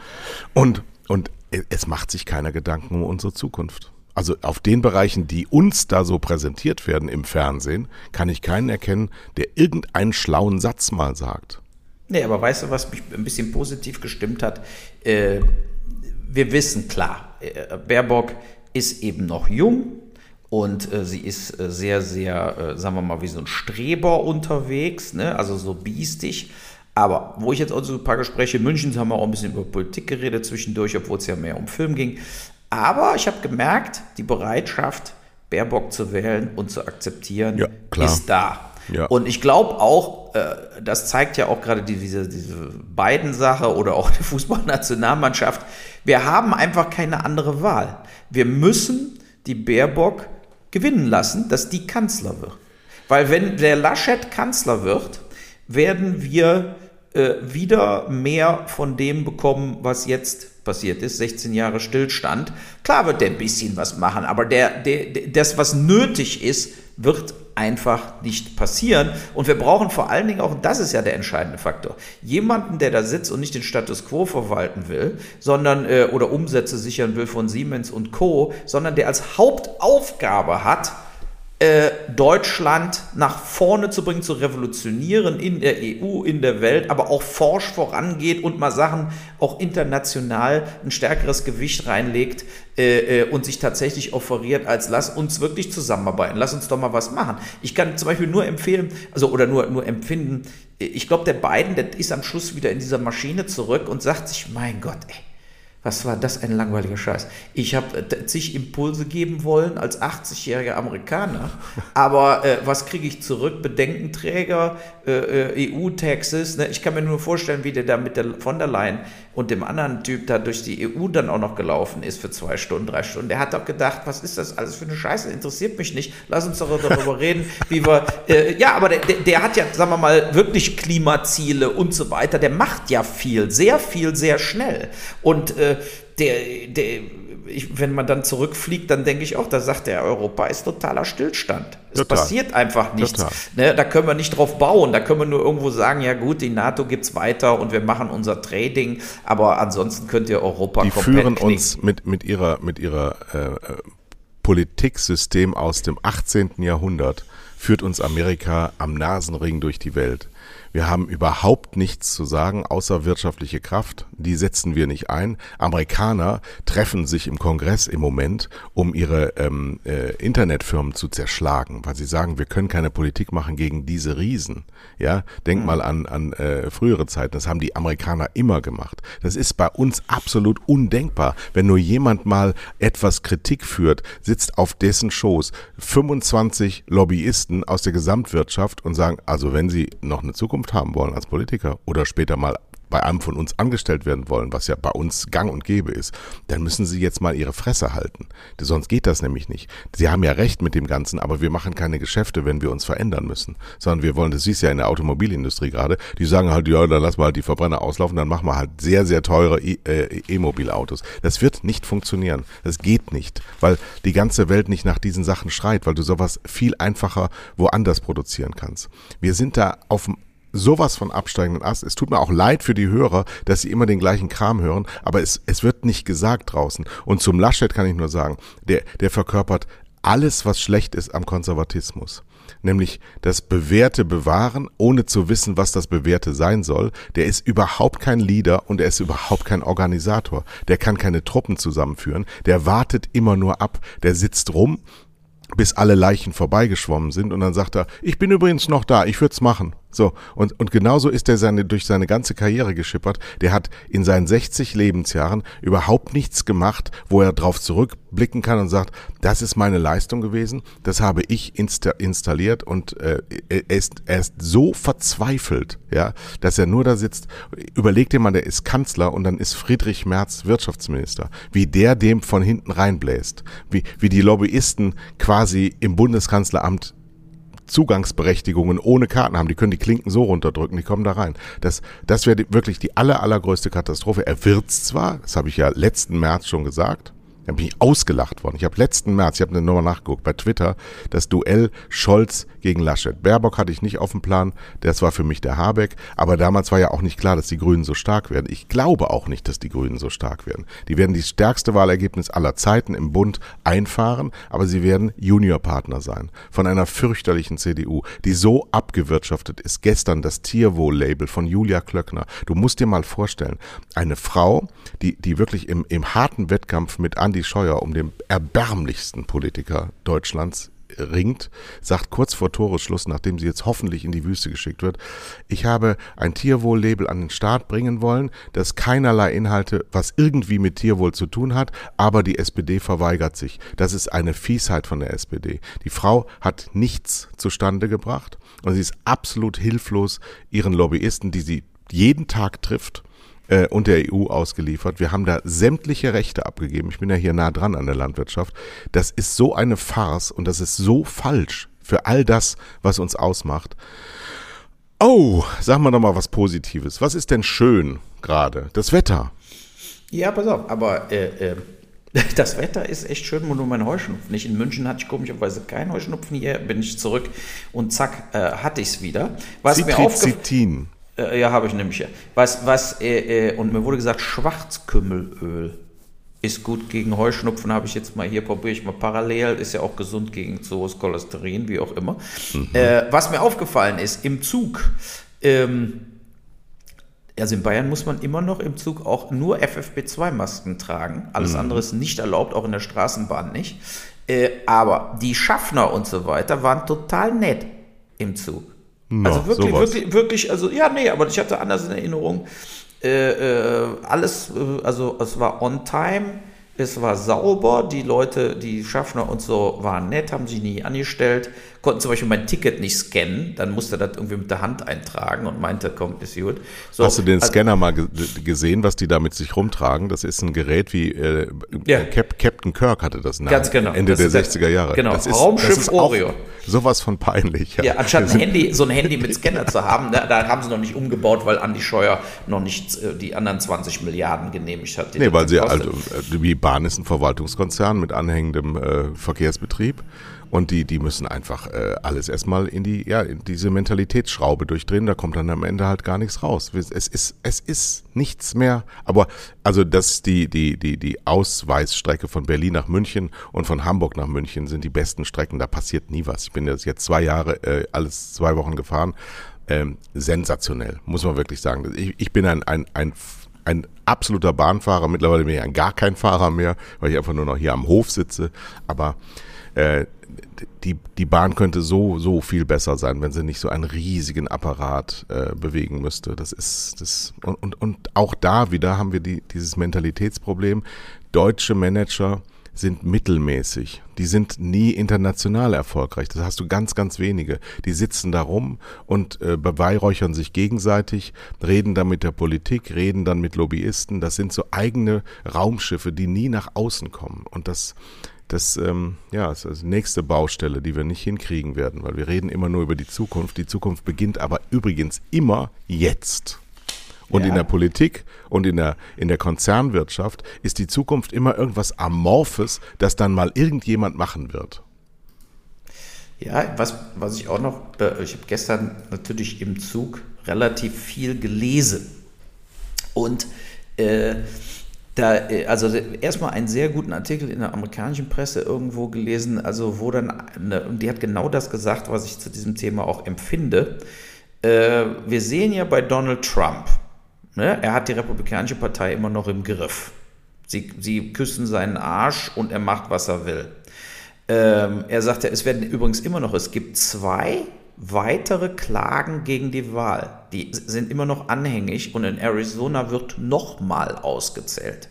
Und, und es macht sich keiner Gedanken um unsere Zukunft. Also auf den Bereichen, die uns da so präsentiert werden im Fernsehen, kann ich keinen erkennen, der irgendeinen schlauen Satz mal sagt. Nee, aber weißt du, was mich ein bisschen positiv gestimmt hat? Äh, wir wissen, klar, Baerbock ist eben noch jung und äh, sie ist äh, sehr, sehr, äh, sagen wir mal, wie so ein Streber unterwegs, ne? Also so biestig. Aber wo ich jetzt auch so ein paar Gespräche in München, haben wir auch ein bisschen über Politik geredet zwischendurch, obwohl es ja mehr um Film ging. Aber ich habe gemerkt, die Bereitschaft, Baerbock zu wählen und zu akzeptieren, ja, klar, ist da. Ja. Und ich glaube auch, äh, das zeigt ja auch gerade diese, diese Biden-Sache oder auch die Fußballnationalmannschaft, wir haben einfach keine andere Wahl. Wir müssen die Baerbock gewinnen lassen, dass die Kanzler wird. Weil wenn der Laschet Kanzler wird, werden wir äh, wieder mehr von dem bekommen, was jetzt passiert ist, sechzehn Jahre Stillstand. Klar wird der ein bisschen was machen, aber der, der, der, das, was nötig ist, wird einfach nicht passieren. Und wir brauchen vor allen Dingen auch, und das ist ja der entscheidende Faktor, jemanden, der da sitzt und nicht den Status quo verwalten will, sondern äh, oder Umsätze sichern will von Siemens und Co., sondern der als Hauptaufgabe hat, äh, Deutschland nach vorne zu bringen, zu revolutionieren in der E U, in der Welt, aber auch forsch vorangeht und mal Sachen auch international ein stärkeres Gewicht reinlegt, Äh, und sich tatsächlich offeriert als lass uns wirklich zusammenarbeiten, lass uns doch mal was machen. Ich kann zum Beispiel nur empfehlen, also oder nur, nur empfinden, ich glaube, der Biden, der ist am Schluss wieder in dieser Maschine zurück und sagt sich, mein Gott, ey, was war das ein langweiliger Scheiß. Ich habe zig Impulse geben wollen als achtzigjähriger Amerikaner, aber äh, was kriege ich zurück? Bedenkenträger, äh, E U-Taxes. Ne? Ich kann mir nur vorstellen, wie der da mit der von der Leyen und dem anderen Typ da durch die E U dann auch noch gelaufen ist für zwei Stunden, drei Stunden. Der hat auch gedacht, was ist das alles für eine Scheiße? Interessiert mich nicht. Lass uns doch darüber reden, wie wir... Äh, ja, aber der, der hat ja, sagen wir mal, wirklich Klimaziele und so weiter. Der macht ja viel, sehr viel, sehr schnell. Und... Äh, Der, der, ich, wenn man dann zurückfliegt, dann denke ich auch, da sagt der, Europa ist totaler Stillstand. Es Total. passiert einfach nichts. Ne, da können wir nicht drauf bauen. Da können wir nur irgendwo sagen, ja gut, die NATO gibt's weiter und wir machen unser Trading. Aber ansonsten könnt ihr Europa die komplett führen knicken. Uns mit, mit ihrer, mit ihrer äh, Politiksystem aus dem achtzehnten Jahrhundert führt uns Amerika am Nasenring durch die Welt. Wir haben überhaupt nichts zu sagen, außer wirtschaftliche Kraft. Die setzen wir nicht ein. Amerikaner treffen sich im Kongress im Moment, um ihre ähm, äh, Internetfirmen zu zerschlagen, weil sie sagen, wir können keine Politik machen gegen diese Riesen. Ja, denk mhm. mal an, an äh, frühere Zeiten. Das haben die Amerikaner immer gemacht. Das ist bei uns absolut undenkbar. Wenn nur jemand mal etwas Kritik führt, sitzt auf dessen Schoß fünfundzwanzig Lobbyisten aus der Gesamtwirtschaft und sagen, also wenn sie noch eine Zukunft haben wollen als Politiker oder später mal bei einem von uns angestellt werden wollen, was ja bei uns gang und gäbe ist, dann müssen sie jetzt mal ihre Fresse halten. Sonst geht das nämlich nicht. Sie haben ja recht mit dem Ganzen, aber wir machen keine Geschäfte, wenn wir uns verändern müssen. Sondern wir wollen, das siehst du ja in der Automobilindustrie gerade, die sagen halt, ja, dann lassen wir halt die Verbrenner auslaufen, dann machen wir halt sehr, sehr teure E- äh, E-Mobilautos. Das wird nicht funktionieren. Das geht nicht, weil die ganze Welt nicht nach diesen Sachen schreit, weil du sowas viel einfacher woanders produzieren kannst. Wir sind da auf dem sowas von absteigenden Ast. Es tut mir auch leid für die Hörer, dass sie immer den gleichen Kram hören, aber es, es wird nicht gesagt draußen. Und zum Laschet kann ich nur sagen, der, der verkörpert alles, was schlecht ist am Konservatismus. Nämlich das Bewährte bewahren, ohne zu wissen, was das Bewährte sein soll. Der ist überhaupt kein Leader und er ist überhaupt kein Organisator. Der kann keine Truppen zusammenführen. Der wartet immer nur ab. Der sitzt rum, bis alle Leichen vorbeigeschwommen sind und dann sagt er, ich bin übrigens noch da, ich würde es machen. So, und, und genauso ist er seine, durch seine ganze Karriere geschippert. Der hat in seinen sechzig Lebensjahren überhaupt nichts gemacht, wo er drauf zurückblicken kann und sagt, das ist meine Leistung gewesen, das habe ich insta- installiert und äh, er, ist, er ist so verzweifelt, ja, dass er nur da sitzt. Überleg dir mal, der ist Kanzler und dann ist Friedrich Merz Wirtschaftsminister. Wie der dem von hinten reinbläst, wie, wie die Lobbyisten quasi im Bundeskanzleramt Zugangsberechtigungen ohne Karten haben. Die können die Klinken so runterdrücken, die kommen da rein. Das, das wäre wirklich die aller, allergrößte Katastrophe. Er wird's zwar, das habe ich ja letzten März schon gesagt, da bin ich ausgelacht worden. Ich habe letzten März, ich habe eine Nummer nachgeguckt, bei Twitter, das Duell Scholz gegen Laschet. Baerbock hatte ich nicht auf dem Plan, das war für mich der Habeck, aber damals war ja auch nicht klar, dass die Grünen so stark werden. Ich glaube auch nicht, dass die Grünen so stark werden. Die werden das stärkste Wahlergebnis aller Zeiten im Bund einfahren, aber sie werden Juniorpartner sein von einer fürchterlichen C D U, die so abgewirtschaftet ist. Gestern das Tierwohl-Label von Julia Klöckner. Du musst dir mal vorstellen, eine Frau, die, die wirklich im, im harten Wettkampf mit Andi Scheuer um den erbärmlichsten Politiker Deutschlands ringt, sagt kurz vor Toresschluss, nachdem sie jetzt hoffentlich in die Wüste geschickt wird, ich habe ein Tierwohl-Label an den Start bringen wollen, das keinerlei Inhalte, was irgendwie mit Tierwohl zu tun hat, aber die S P D verweigert sich. Das ist eine Fiesheit von der S P D. Die Frau hat nichts zustande gebracht und sie ist absolut hilflos ihren Lobbyisten, die sie jeden Tag trifft, und der E U ausgeliefert. Wir haben da sämtliche Rechte abgegeben. Ich bin ja hier nah dran an der Landwirtschaft. Das ist so eine Farce und das ist so falsch für all das, was uns ausmacht. Oh, sagen wir doch mal was Positives. Was ist denn schön gerade? Das Wetter. Ja, pass auf, aber äh, äh, das Wetter ist echt schön, nur mein Heuschnupfen. Ich in München hatte ich komischerweise keinen Heuschnupfen. Hier bin ich zurück und zack, äh, hatte ich es wieder. Was Zitri- mir aufgefallen ist. Ja, habe ich nämlich ja. Was, was, äh, äh, und mir wurde gesagt, Schwarzkümmelöl ist gut gegen Heuschnupfen, habe ich jetzt mal hier, probiere ich mal parallel, ist ja auch gesund gegen zu hohes Cholesterin, wie auch immer. Mhm. Äh, was mir aufgefallen ist, im Zug, ähm, also in Bayern muss man immer noch im Zug auch nur F F P zwei Masken tragen, alles mhm. andere ist nicht erlaubt, auch in der Straßenbahn nicht, äh, aber die Schaffner und so weiter waren total nett im Zug. No, also wirklich, sowas. wirklich, wirklich, also ja, nee, aber ich hatte anders in Erinnerung, äh, äh, alles, äh, also es war on time, es war sauber, die Leute, die Schaffner und so waren nett, haben sich nie angestellt, konnten zum Beispiel mein Ticket nicht scannen, dann musste das irgendwie mit der Hand eintragen und meinte, komm, ist gut. So, hast du den also, Scanner mal g- gesehen, was die da mit sich rumtragen? Das ist ein Gerät wie äh, ja. Cap- Captain Kirk hatte das Namen, ganz genau. Ende das der ist, sechziger Jahre. Genau, das ist, Raumschiff das ist Orion. Sowas von peinlich. Ja, ja anstatt ein Handy, so ein Handy mit Scanner zu haben, da, da haben sie noch nicht umgebaut, weil Andi Scheuer noch nicht äh, die anderen zwanzig Milliarden genehmigt hat. Nee, weil sie also, die Bahn ist ein Verwaltungskonzern mit anhängendem äh, Verkehrsbetrieb. Und die, die müssen einfach äh, alles erstmal in die, ja, in diese Mentalitätsschraube durchdrehen. Da kommt dann am Ende halt gar nichts raus. Es ist, es ist nichts mehr. Aber also das die, die, die, die Ausweisstrecke von Berlin nach München und von Hamburg nach München sind die besten Strecken. Da passiert nie was. Ich bin jetzt zwei Jahre, äh, alles zwei Wochen gefahren. Ähm, sensationell, muss man wirklich sagen. Ich, ich bin ein, ein, ein Ein absoluter Bahnfahrer, mittlerweile bin ich ein gar kein Fahrer mehr, weil ich einfach nur noch hier am Hof sitze. Aber äh, die, die Bahn könnte so, so viel besser sein, wenn sie nicht so einen riesigen Apparat äh, bewegen müsste. Das ist das und, und, und auch da wieder haben wir die, dieses Mentalitätsproblem. Deutsche Manager sind mittelmäßig. Die sind nie international erfolgreich. Das hast du ganz, ganz wenige. Die sitzen da rum und äh, beweihräuchern sich gegenseitig, reden dann mit der Politik, reden dann mit Lobbyisten. Das sind so eigene Raumschiffe, die nie nach außen kommen. Und das, das, ähm, ja, das ist die nächste Baustelle, die wir nicht hinkriegen werden, weil wir reden immer nur über die Zukunft. Die Zukunft beginnt aber übrigens immer jetzt. Und ja. in der Politik und in der, in der Konzernwirtschaft ist die Zukunft immer irgendwas Amorphes, das dann mal irgendjemand machen wird. Ja, was, was ich auch noch, ich habe gestern natürlich im Zug relativ viel gelesen. Und äh, da, also erstmal einen sehr guten Artikel in der amerikanischen Presse irgendwo gelesen, also wo dann, eine, und die hat genau das gesagt, was ich zu diesem Thema auch empfinde. Äh, wir sehen ja bei Donald Trump, er hat die Republikanische Partei immer noch im Griff. Sie, sie küssen seinen Arsch und er macht, was er will. Ähm, er sagt ja, es werden übrigens immer noch, es gibt zwei weitere Klagen gegen die Wahl. Die sind immer noch anhängig und in Arizona wird nochmal ausgezählt.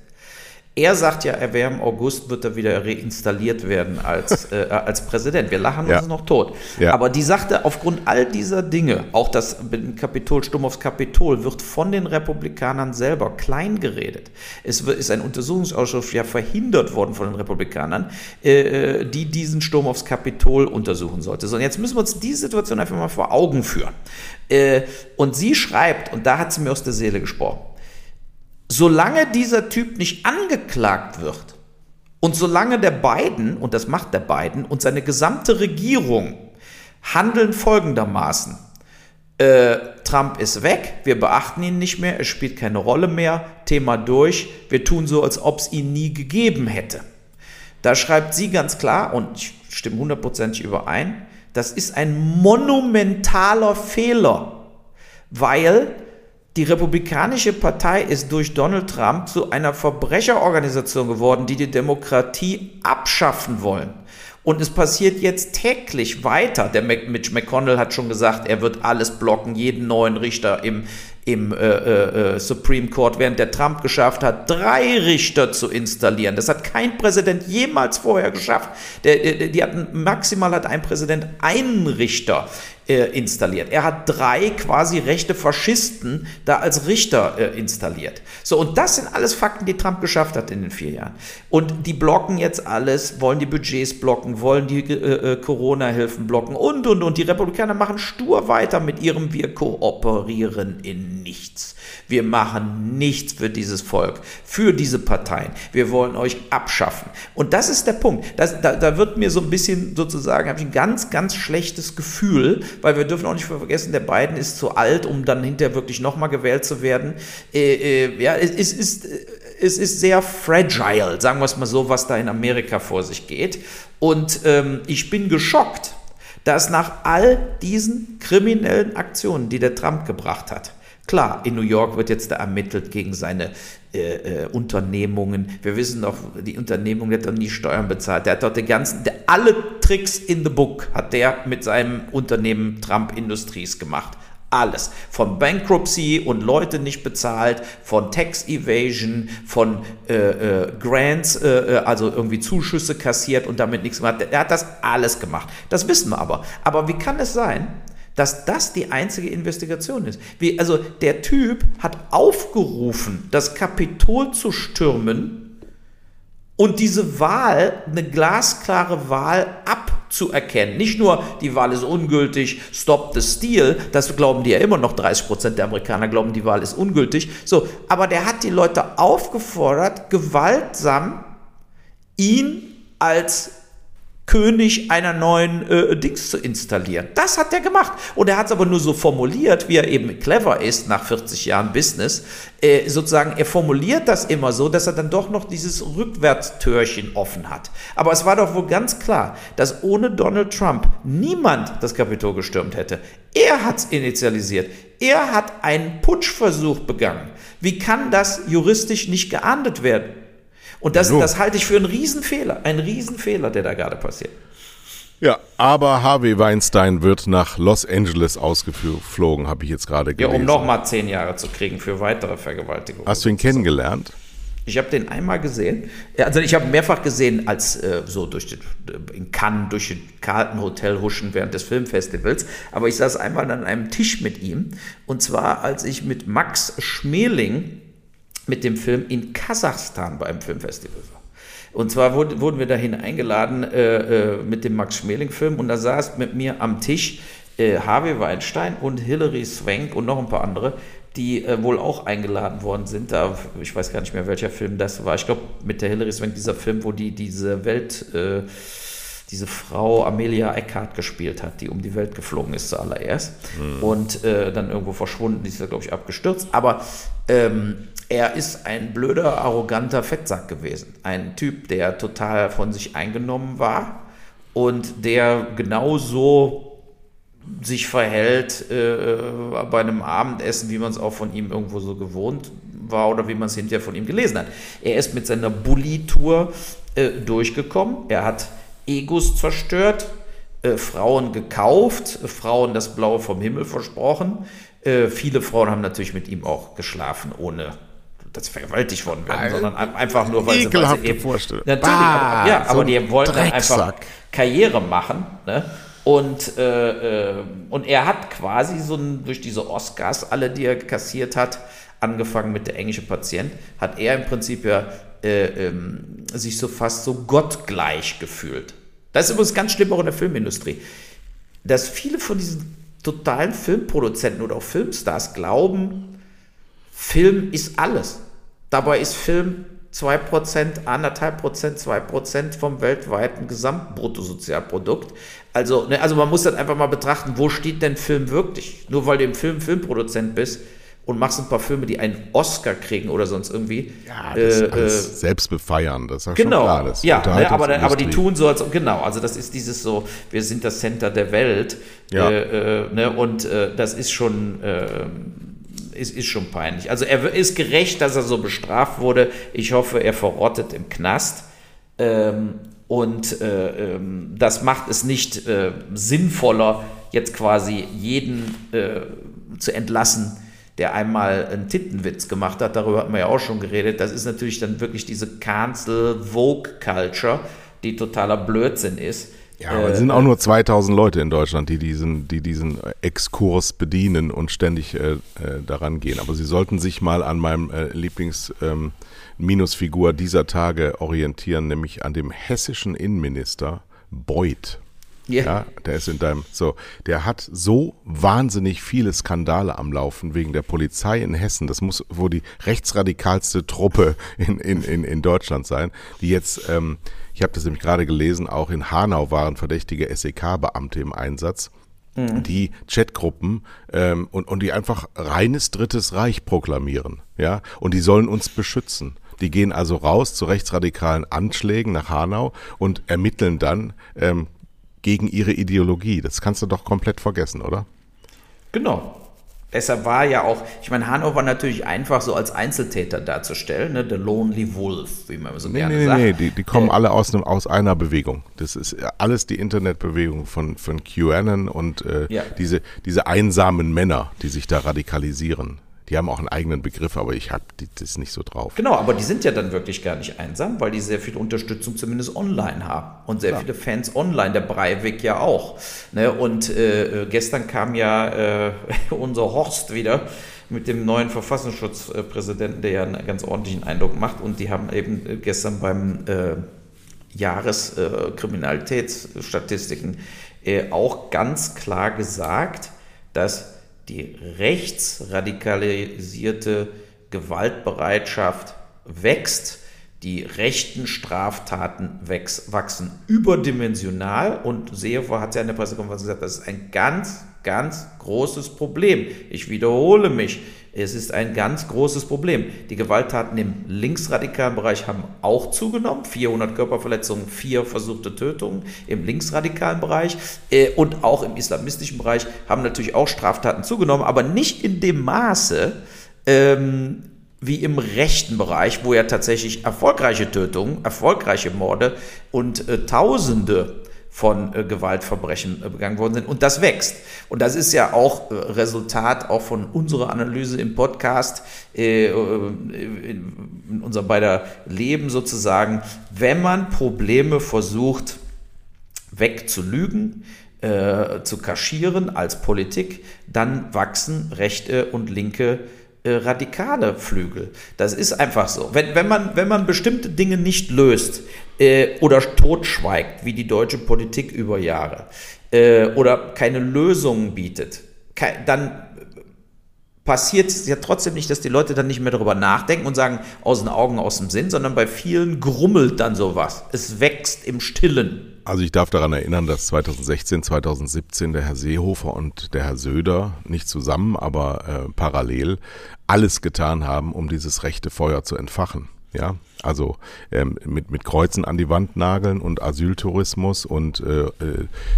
Er sagt ja, er wäre im August, wird er wieder reinstalliert werden als, äh, als Präsident. Wir lachen ja. uns noch tot. Ja. Aber die sagte, aufgrund all dieser Dinge, auch das Kapitol, Sturm aufs Kapitol, wird von den Republikanern selber klein geredet. Es ist ein Untersuchungsausschuss ja verhindert worden von den Republikanern, äh, die diesen Sturm aufs Kapitol untersuchen sollte. So, und jetzt müssen wir uns die Situation einfach mal vor Augen führen. Äh, und sie schreibt, und da hat sie mir aus der Seele gesprochen, solange dieser Typ nicht angeklagt wird und solange der Biden, und das macht der Biden, und seine gesamte Regierung handeln folgendermaßen. Äh, Trump ist weg, wir beachten ihn nicht mehr, er spielt keine Rolle mehr, Thema durch, wir tun so, als ob es ihn nie gegeben hätte. Da schreibt sie ganz klar, und ich stimme hundertprozentig überein, das ist ein monumentaler Fehler, weil die Republikanische Partei ist durch Donald Trump zu einer Verbrecherorganisation geworden, die die Demokratie abschaffen wollen. Und es passiert jetzt täglich weiter. Der Mitch McConnell hat schon gesagt, er wird alles blocken, jeden neuen Richter im, im äh, äh, Supreme Court, während der Trump geschafft hat, drei Richter zu installieren. Das hat kein Präsident jemals vorher geschafft. Der, der, die hatten, maximal hat ein Präsident einen Richter installiert. Er hat drei quasi rechte Faschisten da als Richter äh, installiert. So, und das sind alles Fakten, die Trump geschafft hat in den vier Jahren. Und die blocken jetzt alles, wollen die Budgets blocken, wollen die äh, Corona-Hilfen blocken und, und, und. Die Republikaner machen stur weiter mit ihrem wir kooperieren in nichts. Wir machen nichts für dieses Volk, für diese Parteien. Wir wollen euch abschaffen. Und das ist der Punkt. Das, da, da wird mir so ein bisschen sozusagen, habe ich ein ganz, ganz schlechtes Gefühl, weil wir dürfen auch nicht vergessen, der Biden ist zu alt, um dann hinterher wirklich nochmal gewählt zu werden. Äh, äh, ja, es, es, ist, es ist sehr fragile, sagen wir es mal so, was da in Amerika vor sich geht. Und ähm, ich bin geschockt, dass nach all diesen kriminellen Aktionen, die der Trump gebracht hat, klar, in New York wird jetzt da ermittelt gegen seine äh, äh, Unternehmungen. Wir wissen doch, die Unternehmung hat doch nie Steuern bezahlt. Der hat doch den ganzen, der, alle Tricks in the book hat der mit seinem Unternehmen Trump Industries gemacht. Alles. Von Bankruptcy und Leute nicht bezahlt, von Tax Evasion, von äh, äh, Grants, äh, also irgendwie Zuschüsse kassiert und damit nichts gemacht. Er hat das alles gemacht. Das wissen wir aber. Aber wie kann es sein, dass das die einzige Investigation ist? Wie, also der Typ hat aufgerufen, das Kapitol zu stürmen und diese Wahl, eine glasklare Wahl abzuerkennen. Nicht nur, die Wahl ist ungültig, stop the steal, das glauben die ja immer noch, dreißig Prozent der Amerikaner glauben, die Wahl ist ungültig. So, aber der hat die Leute aufgefordert, gewaltsam ihn als König einer neuen äh, Dings zu installieren. Das hat er gemacht. Und er hat es aber nur so formuliert, wie er eben clever ist nach vierzig Jahren Business. Äh, sozusagen, er formuliert das immer so, dass er dann doch noch dieses Rückwärtstörchen offen hat. Aber es war doch wohl ganz klar, dass ohne Donald Trump niemand das Kapitol gestürmt hätte. Er hat es initialisiert. Er hat einen Putschversuch begangen. Wie kann das juristisch nicht geahndet werden? Und das, das halte ich für einen Riesenfehler, einen Riesenfehler, der da gerade passiert. Ja, aber Harvey Weinstein wird nach Los Angeles ausgeflogen, habe ich jetzt gerade gelesen. Ja, um nochmal zehn Jahre zu kriegen für weitere Vergewaltigungen. Hast du ihn kennengelernt? Ich habe den einmal gesehen, also ich habe mehrfach gesehen, als äh, so durch den, in Cannes durch den Carlton-Hotel huschen während des Filmfestivals, aber ich saß einmal an einem Tisch mit ihm, und zwar als ich mit Max Schmeling mit dem Film in Kasachstan bei einem Filmfestival war. Und zwar wurde, wurden wir dahin eingeladen äh, äh, mit dem Max Schmeling-Film, und da saß mit mir am Tisch äh, Harvey Weinstein und Hilary Swank und noch ein paar andere, die äh, wohl auch eingeladen worden sind. Da, ich weiß gar nicht mehr, welcher Film das war. Ich glaube, mit der Hilary Swank, dieser Film, wo die diese Welt, äh, diese Frau Amelia Earhart gespielt hat, die um die Welt geflogen ist zuallererst mhm. und äh, dann irgendwo verschwunden, die ist da, glaube ich, abgestürzt. Aber ähm, er ist ein blöder, arroganter Fettsack gewesen. Ein Typ, der total von sich eingenommen war und der genauso sich verhält äh, bei einem Abendessen, wie man es auch von ihm irgendwo so gewohnt war oder wie man es hinterher von ihm gelesen hat. Er ist mit seiner Bully-Tour äh, durchgekommen. Er hat Egos zerstört, äh, Frauen gekauft, äh, Frauen das Blaue vom Himmel versprochen. Äh, viele Frauen haben natürlich mit ihm auch geschlafen, ohne dass sie vergewaltigt worden werden, also, sondern einfach nur, weil sie, weil sie eben... Vorstellung. Natürlich, bah, ja, so aber die wollten dann einfach Karriere machen, ne? Und, äh, äh, und er hat quasi so ein, durch diese Oscars, alle, die er kassiert hat, angefangen mit Der englische Patient, hat er im Prinzip ja äh, ähm, sich so fast so gottgleich gefühlt. Das ist übrigens ganz schlimm auch in der Filmindustrie, dass viele von diesen totalen Filmproduzenten oder auch Filmstars glauben, Film ist alles. Dabei ist Film zwei Prozent, eins Komma fünf Prozent, zwei Prozent vom weltweiten Gesamtbruttosozialprodukt. Also, ne, also man muss dann einfach mal betrachten, wo steht denn Film wirklich? Nur weil du im Film Filmproduzent bist und machst ein paar Filme, die einen Oscar kriegen oder sonst irgendwie. Ja, das äh, ist alles äh, selbstbefeiern, das ist ja genau, schon klar. Das ja, ne, aber, dann, aber die tun so, als genau, also das ist dieses so, wir sind das Center der Welt. Ja. Äh, äh, ne, und äh, das ist schon... Äh, Ist, ist schon peinlich. Also er ist gerecht, dass er so bestraft wurde. Ich hoffe, er verrottet im Knast. Ähm, und äh, ähm, das macht es nicht äh, sinnvoller, jetzt quasi jeden äh, zu entlassen, der einmal einen Tittenwitz gemacht hat. Darüber hatten wir ja auch schon geredet. Das ist natürlich dann wirklich diese Cancel-Vogue-Culture, die totaler Blödsinn ist. Ja, aber es sind auch nur zweitausend Leute in Deutschland, die diesen, die diesen Exkurs bedienen und ständig äh, daran gehen. Aber sie sollten sich mal an meinem äh, Lieblings-Minusfigur ähm, dieser Tage orientieren, nämlich an dem hessischen Innenminister Beuth. Yeah. Ja, der ist in deinem, so, der hat so wahnsinnig viele Skandale am Laufen wegen der Polizei in Hessen. Das muss wohl die rechtsradikalste Truppe in, in, in, in Deutschland sein, die jetzt, ähm, ich habe das nämlich gerade gelesen, auch in Hanau waren verdächtige S E K-Beamte im Einsatz, mhm. die Chatgruppen ähm, und, und die einfach reines Drittes Reich proklamieren, ja, und die sollen uns beschützen. Die gehen also raus zu rechtsradikalen Anschlägen nach Hanau und ermitteln dann, ähm, gegen ihre Ideologie. Das kannst du doch komplett vergessen, oder? Genau. Deshalb war ja auch, ich meine, Hanau war natürlich einfach so als Einzeltäter darzustellen, ne? The Lonely Wolf, wie man so nee, gerne nee, sagt. Nee, nee, die, die kommen äh, alle aus, einem, aus einer Bewegung. Das ist alles die Internetbewegung von, von QAnon und äh, ja. diese, diese einsamen Männer, die sich da radikalisieren. Die haben auch einen eigenen Begriff, aber ich habe das nicht so drauf. Genau, aber die sind ja dann wirklich gar nicht einsam, weil die sehr viel Unterstützung zumindest online haben und sehr ja. viele Fans online, der Breivik ja auch. Ne? Und äh, gestern kam ja äh, unser Horst wieder mit dem neuen Verfassungsschutzpräsidenten, der ja einen ganz ordentlichen Eindruck macht, und die haben eben gestern beim äh, Jahreskriminalitätsstatistiken äh, äh, auch ganz klar gesagt, dass die rechtsradikalisierte Gewaltbereitschaft wächst, die rechten Straftaten wachsen überdimensional, und Seehofer hat ja in der Pressekonferenz gesagt, das ist ein ganz, ganz großes Problem. Ich wiederhole mich, es ist ein ganz großes Problem. Die Gewalttaten im linksradikalen Bereich haben auch zugenommen, vierhundert Körperverletzungen, vier versuchte Tötungen im linksradikalen Bereich, und auch im islamistischen Bereich haben natürlich auch Straftaten zugenommen, aber nicht in dem Maße, ähm, wie im rechten Bereich, wo ja tatsächlich erfolgreiche Tötungen, erfolgreiche Morde und äh, Tausende von äh, Gewaltverbrechen äh, begangen worden sind. Und das wächst. Und das ist ja auch äh, Resultat auch von unserer Analyse im Podcast, äh, in, in unser beider Leben sozusagen. Wenn man Probleme versucht wegzulügen, äh, zu kaschieren als Politik, dann wachsen rechte und linke äh, radikale Flügel. Das ist einfach so. Wenn, wenn man, wenn man bestimmte Dinge nicht löst, oder totschweigt, wie die deutsche Politik über Jahre, oder keine Lösungen bietet, dann passiert es ja trotzdem nicht, dass die Leute dann nicht mehr darüber nachdenken und sagen, aus den Augen, aus dem Sinn, sondern bei vielen grummelt dann sowas. Es wächst im Stillen. Also ich darf daran erinnern, dass zweitausendsechzehn, zweitausendsiebzehn der Herr Seehofer und der Herr Söder, nicht zusammen, aber äh, parallel, alles getan haben, um dieses rechte Feuer zu entfachen. Ja, also ähm, mit, mit Kreuzen an die Wand nageln und Asyltourismus und äh, äh,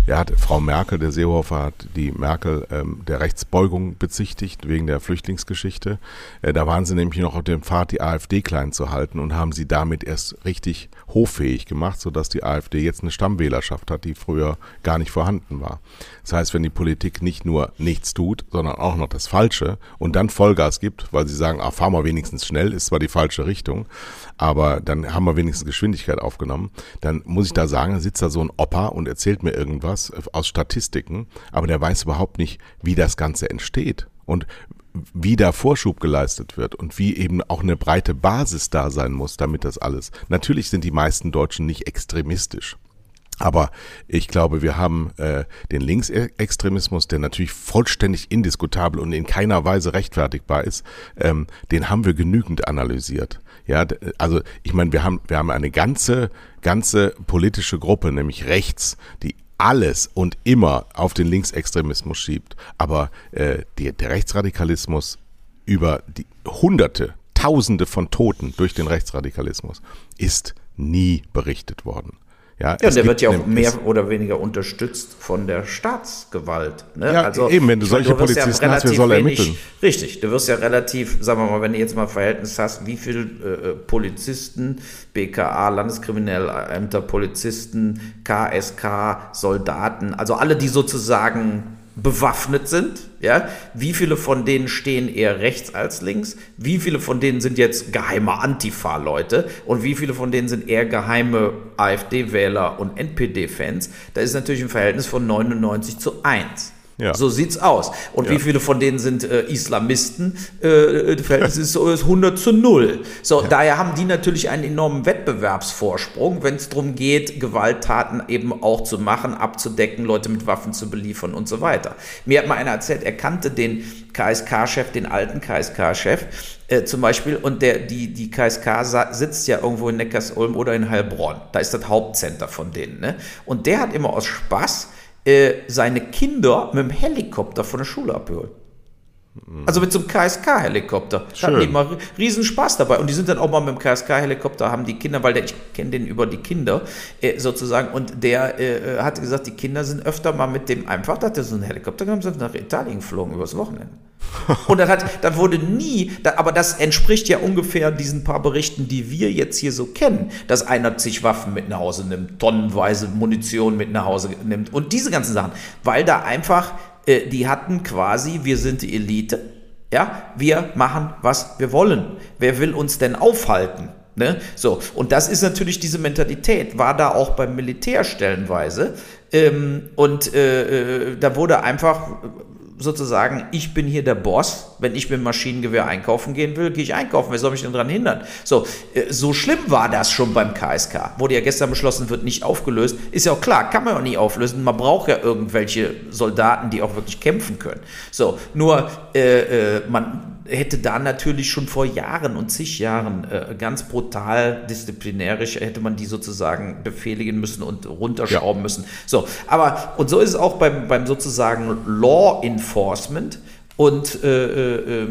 er hat Frau Merkel, der Seehofer hat die Merkel ähm, der Rechtsbeugung bezichtigt wegen der Flüchtlingsgeschichte. Äh, da waren sie nämlich noch auf dem Pfad, die AfD klein zu halten und haben sie damit erst richtig hoffähig gemacht, sodass die AfD jetzt eine Stammwählerschaft hat, die früher gar nicht vorhanden war. Das heißt, wenn die Politik nicht nur nichts tut, sondern auch noch das Falsche und dann Vollgas gibt, weil sie sagen, ah, fahr mal wenigstens schnell, ist zwar die falsche Richtung, aber dann haben wir wenigstens Geschwindigkeit aufgenommen, dann muss ich da sagen, sitzt da so ein Opa und erzählt mir irgendwas aus Statistiken, aber der weiß überhaupt nicht, wie das Ganze entsteht und wie da Vorschub geleistet wird und wie eben auch eine breite Basis da sein muss, damit das alles. Natürlich sind die meisten Deutschen nicht extremistisch. Aber ich glaube, wir haben äh, den Linksextremismus, der natürlich vollständig indiskutabel und in keiner Weise rechtfertigbar ist, ähm, den haben wir genügend analysiert. Ja, also ich meine, wir haben wir haben eine ganze ganze politische Gruppe, nämlich rechts, die alles und immer auf den Linksextremismus schiebt. Aber äh, die, der Rechtsradikalismus über die Hunderte, Tausende von Toten durch den Rechtsradikalismus ist nie berichtet worden. Ja, ja, der wird ja auch mehr oder weniger unterstützt von der Staatsgewalt. Ne? Ja, also, eben, wenn du solche meine, du Polizisten ja hast, wer soll ermitteln? Wenig, richtig, du wirst ja relativ, sagen wir mal, wenn du jetzt mal ein Verhältnis hast, wie viele äh, Polizisten, B K A, Landeskriminalämter, Polizisten, K S K, Soldaten, also alle, die sozusagen bewaffnet sind, ja, wie viele von denen stehen eher rechts als links, wie viele von denen sind jetzt geheime Antifa-Leute und wie viele von denen sind eher geheime AfD-Wähler und N P D-Fans, da ist natürlich ein Verhältnis von neunundneunzig zu eins. Ja. So sieht's aus. Und ja. Wie viele von denen sind äh, Islamisten? Äh, das Verhältnis ist so hundert zu null. So, ja. Daher haben die natürlich einen enormen Wettbewerbsvorsprung, wenn es darum geht, Gewalttaten eben auch zu machen, abzudecken, Leute mit Waffen zu beliefern und so weiter. Mir hat mal einer erzählt, er kannte den K S K-Chef, den alten K S K-Chef äh, zum Beispiel, und der, die, die K S K sitzt ja irgendwo in Neckarsulm oder in Heilbronn. Da ist das Hauptcenter von denen. Ne? Und der hat immer aus Spaß seine Kinder mit dem Helikopter von der Schule abholen. Also mit so einem K S K-Helikopter. Da hatten die immer riesen Spaß dabei. Und die sind dann auch mal mit dem K S K-Helikopter, haben die Kinder, weil der, ich kenne den über die Kinder äh, sozusagen, und der äh, hat gesagt, die Kinder sind öfter mal mit dem einfach, da hat er so einen Helikopter genommen, sind nach Italien geflogen übers Wochenende. Und dann hat, dann wurde nie, da, aber das entspricht ja ungefähr diesen paar Berichten, die wir jetzt hier so kennen, dass einer sich Waffen mit nach Hause nimmt, tonnenweise Munition mit nach Hause nimmt und diese ganzen Sachen, weil da einfach, äh, die hatten quasi, wir sind die Elite, ja, wir machen, was wir wollen. Wer will uns denn aufhalten? Ne? So, und das ist natürlich diese Mentalität, war da auch beim Militär stellenweise ähm, und äh, äh, da wurde einfach sozusagen, ich bin hier der Boss, wenn ich mit dem Maschinengewehr einkaufen gehen will, gehe ich einkaufen, wer soll mich denn daran hindern? So, so schlimm war das schon beim K S K, wurde ja gestern beschlossen, wird nicht aufgelöst, ist ja auch klar, kann man ja auch nicht auflösen, man braucht ja irgendwelche Soldaten, die auch wirklich kämpfen können. So, nur äh, äh, man hätte da natürlich schon vor Jahren und zig Jahren äh, ganz brutal disziplinärisch, hätte man die sozusagen befehligen müssen und runterschrauben ja. müssen. So, aber, und so ist es auch beim, beim sozusagen Law Enforcement und äh, äh,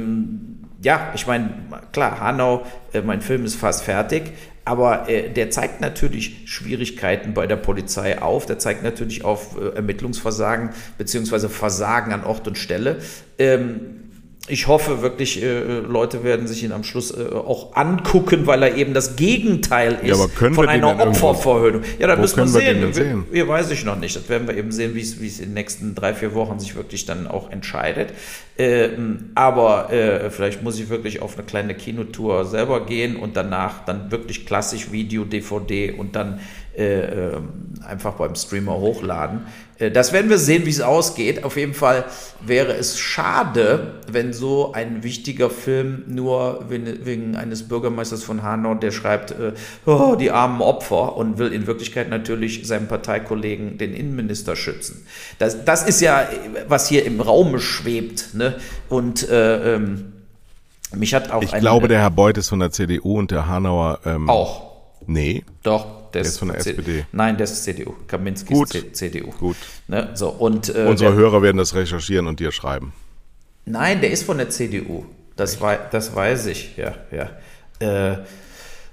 ja, ich meine, klar, Hanau, äh, mein Film ist fast fertig, aber äh, der zeigt natürlich Schwierigkeiten bei der Polizei auf, der zeigt natürlich auf äh, Ermittlungsversagen beziehungsweise Versagen an Ort und Stelle, ähm, ich hoffe wirklich, äh, Leute werden sich ihn am Schluss äh, auch angucken, weil er eben das Gegenteil ist ja, von einer Opferverhöhnung. Ja, da müssen wir sehen. sehen. Hier weiß ich noch nicht. Das werden wir eben sehen, wie es in den nächsten drei, vier Wochen sich wirklich dann auch entscheidet. Ähm, aber äh, vielleicht muss ich wirklich auf eine kleine Kinotour selber gehen und danach dann wirklich klassisch Video, D V D und dann Äh, einfach beim Streamer hochladen. Äh, das werden wir sehen, wie es ausgeht. Auf jeden Fall wäre es schade, wenn so ein wichtiger Film nur wegen, wegen eines Bürgermeisters von Hanau, der schreibt, äh, oh, die armen Opfer, und will in Wirklichkeit natürlich seinem Parteikollegen, den Innenminister, schützen. Das, das ist ja, was hier im Raum schwebt. Ne? Und äh, ähm, mich hat auch Ich eine, glaube, der Herr Beuth ist von der C D U und der Hanauer ähm, auch. Nee. Doch. Der, der ist von der C- S P D. Nein, der ist C D U. Kaminski Gut. ist C D U. Gut. Ne? So, und, äh, Unsere der, Hörer werden das recherchieren und dir schreiben. Nein, der ist von der C D U. Das, wei- das weiß ich. Ja, ja. Äh,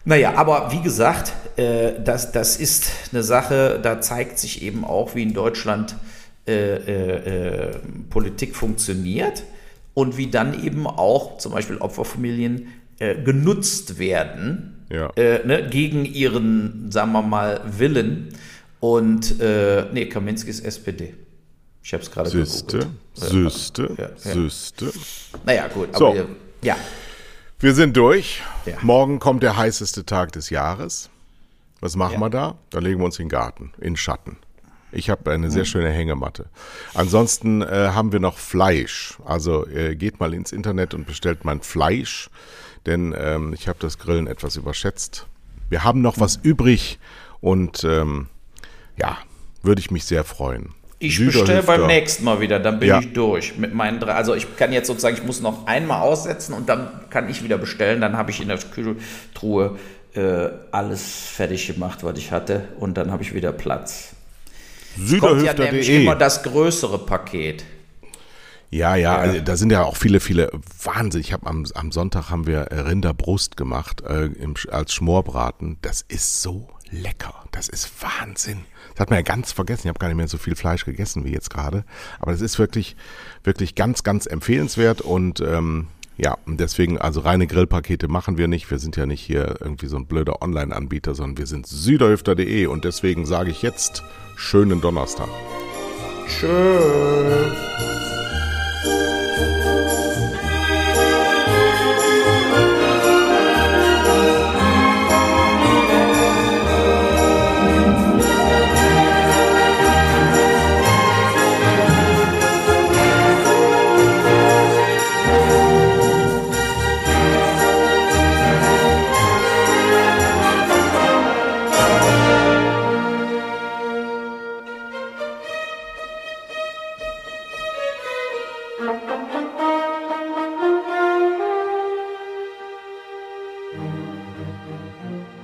naja, aber wie gesagt, äh, das, das ist eine Sache, da zeigt sich eben auch, wie in Deutschland äh, äh, äh, Politik funktioniert und wie dann eben auch zum Beispiel Opferfamilien äh, genutzt werden. Ja. Äh, ne, gegen ihren, sagen wir mal, Willen. Und, äh, nee, Kaminski ist S P D. Ich habe es gerade gegoogelt. Süste, ja, ja. Süste. Naja, gut. So. Aber, ja. Wir sind durch. Ja. Morgen kommt der heißeste Tag des Jahres. Was machen ja. wir da? Da legen wir uns in den Garten, in Schatten. Ich habe eine sehr schöne Hängematte. Ansonsten äh, haben wir noch Fleisch. Also äh, geht mal ins Internet und bestellt mein Fleisch, denn ähm, ich habe das Grillen etwas überschätzt. Wir haben noch was übrig und ähm, ja, würde ich mich sehr freuen. Ich bestelle beim nächsten Mal wieder, dann bin ja. ich durch mit meinen drei. Also ich kann jetzt sozusagen, ich muss noch einmal aussetzen und dann kann ich wieder bestellen. Dann habe ich in der Kühltruhe äh, alles fertig gemacht, was ich hatte, und dann habe ich wieder Platz. Es kommt ja nämlich immer das größere Paket. Ja, ja, ja. Also da sind ja auch viele, viele Wahnsinn. Ich habe am, am Sonntag haben wir Rinderbrust gemacht äh, im, als Schmorbraten. Das ist so lecker. Das ist Wahnsinn. Das hat man ja ganz vergessen. Ich habe gar nicht mehr so viel Fleisch gegessen wie jetzt gerade. Aber das ist wirklich, wirklich ganz, ganz empfehlenswert. Und ähm, ja, deswegen, also reine Grillpakete machen wir nicht. Wir sind ja nicht hier irgendwie so ein blöder Online-Anbieter, sondern wir sind Süderhöfter punkt de. Und deswegen sage ich jetzt... Schönen Donnerstag. Tschüss. Mm-hmm.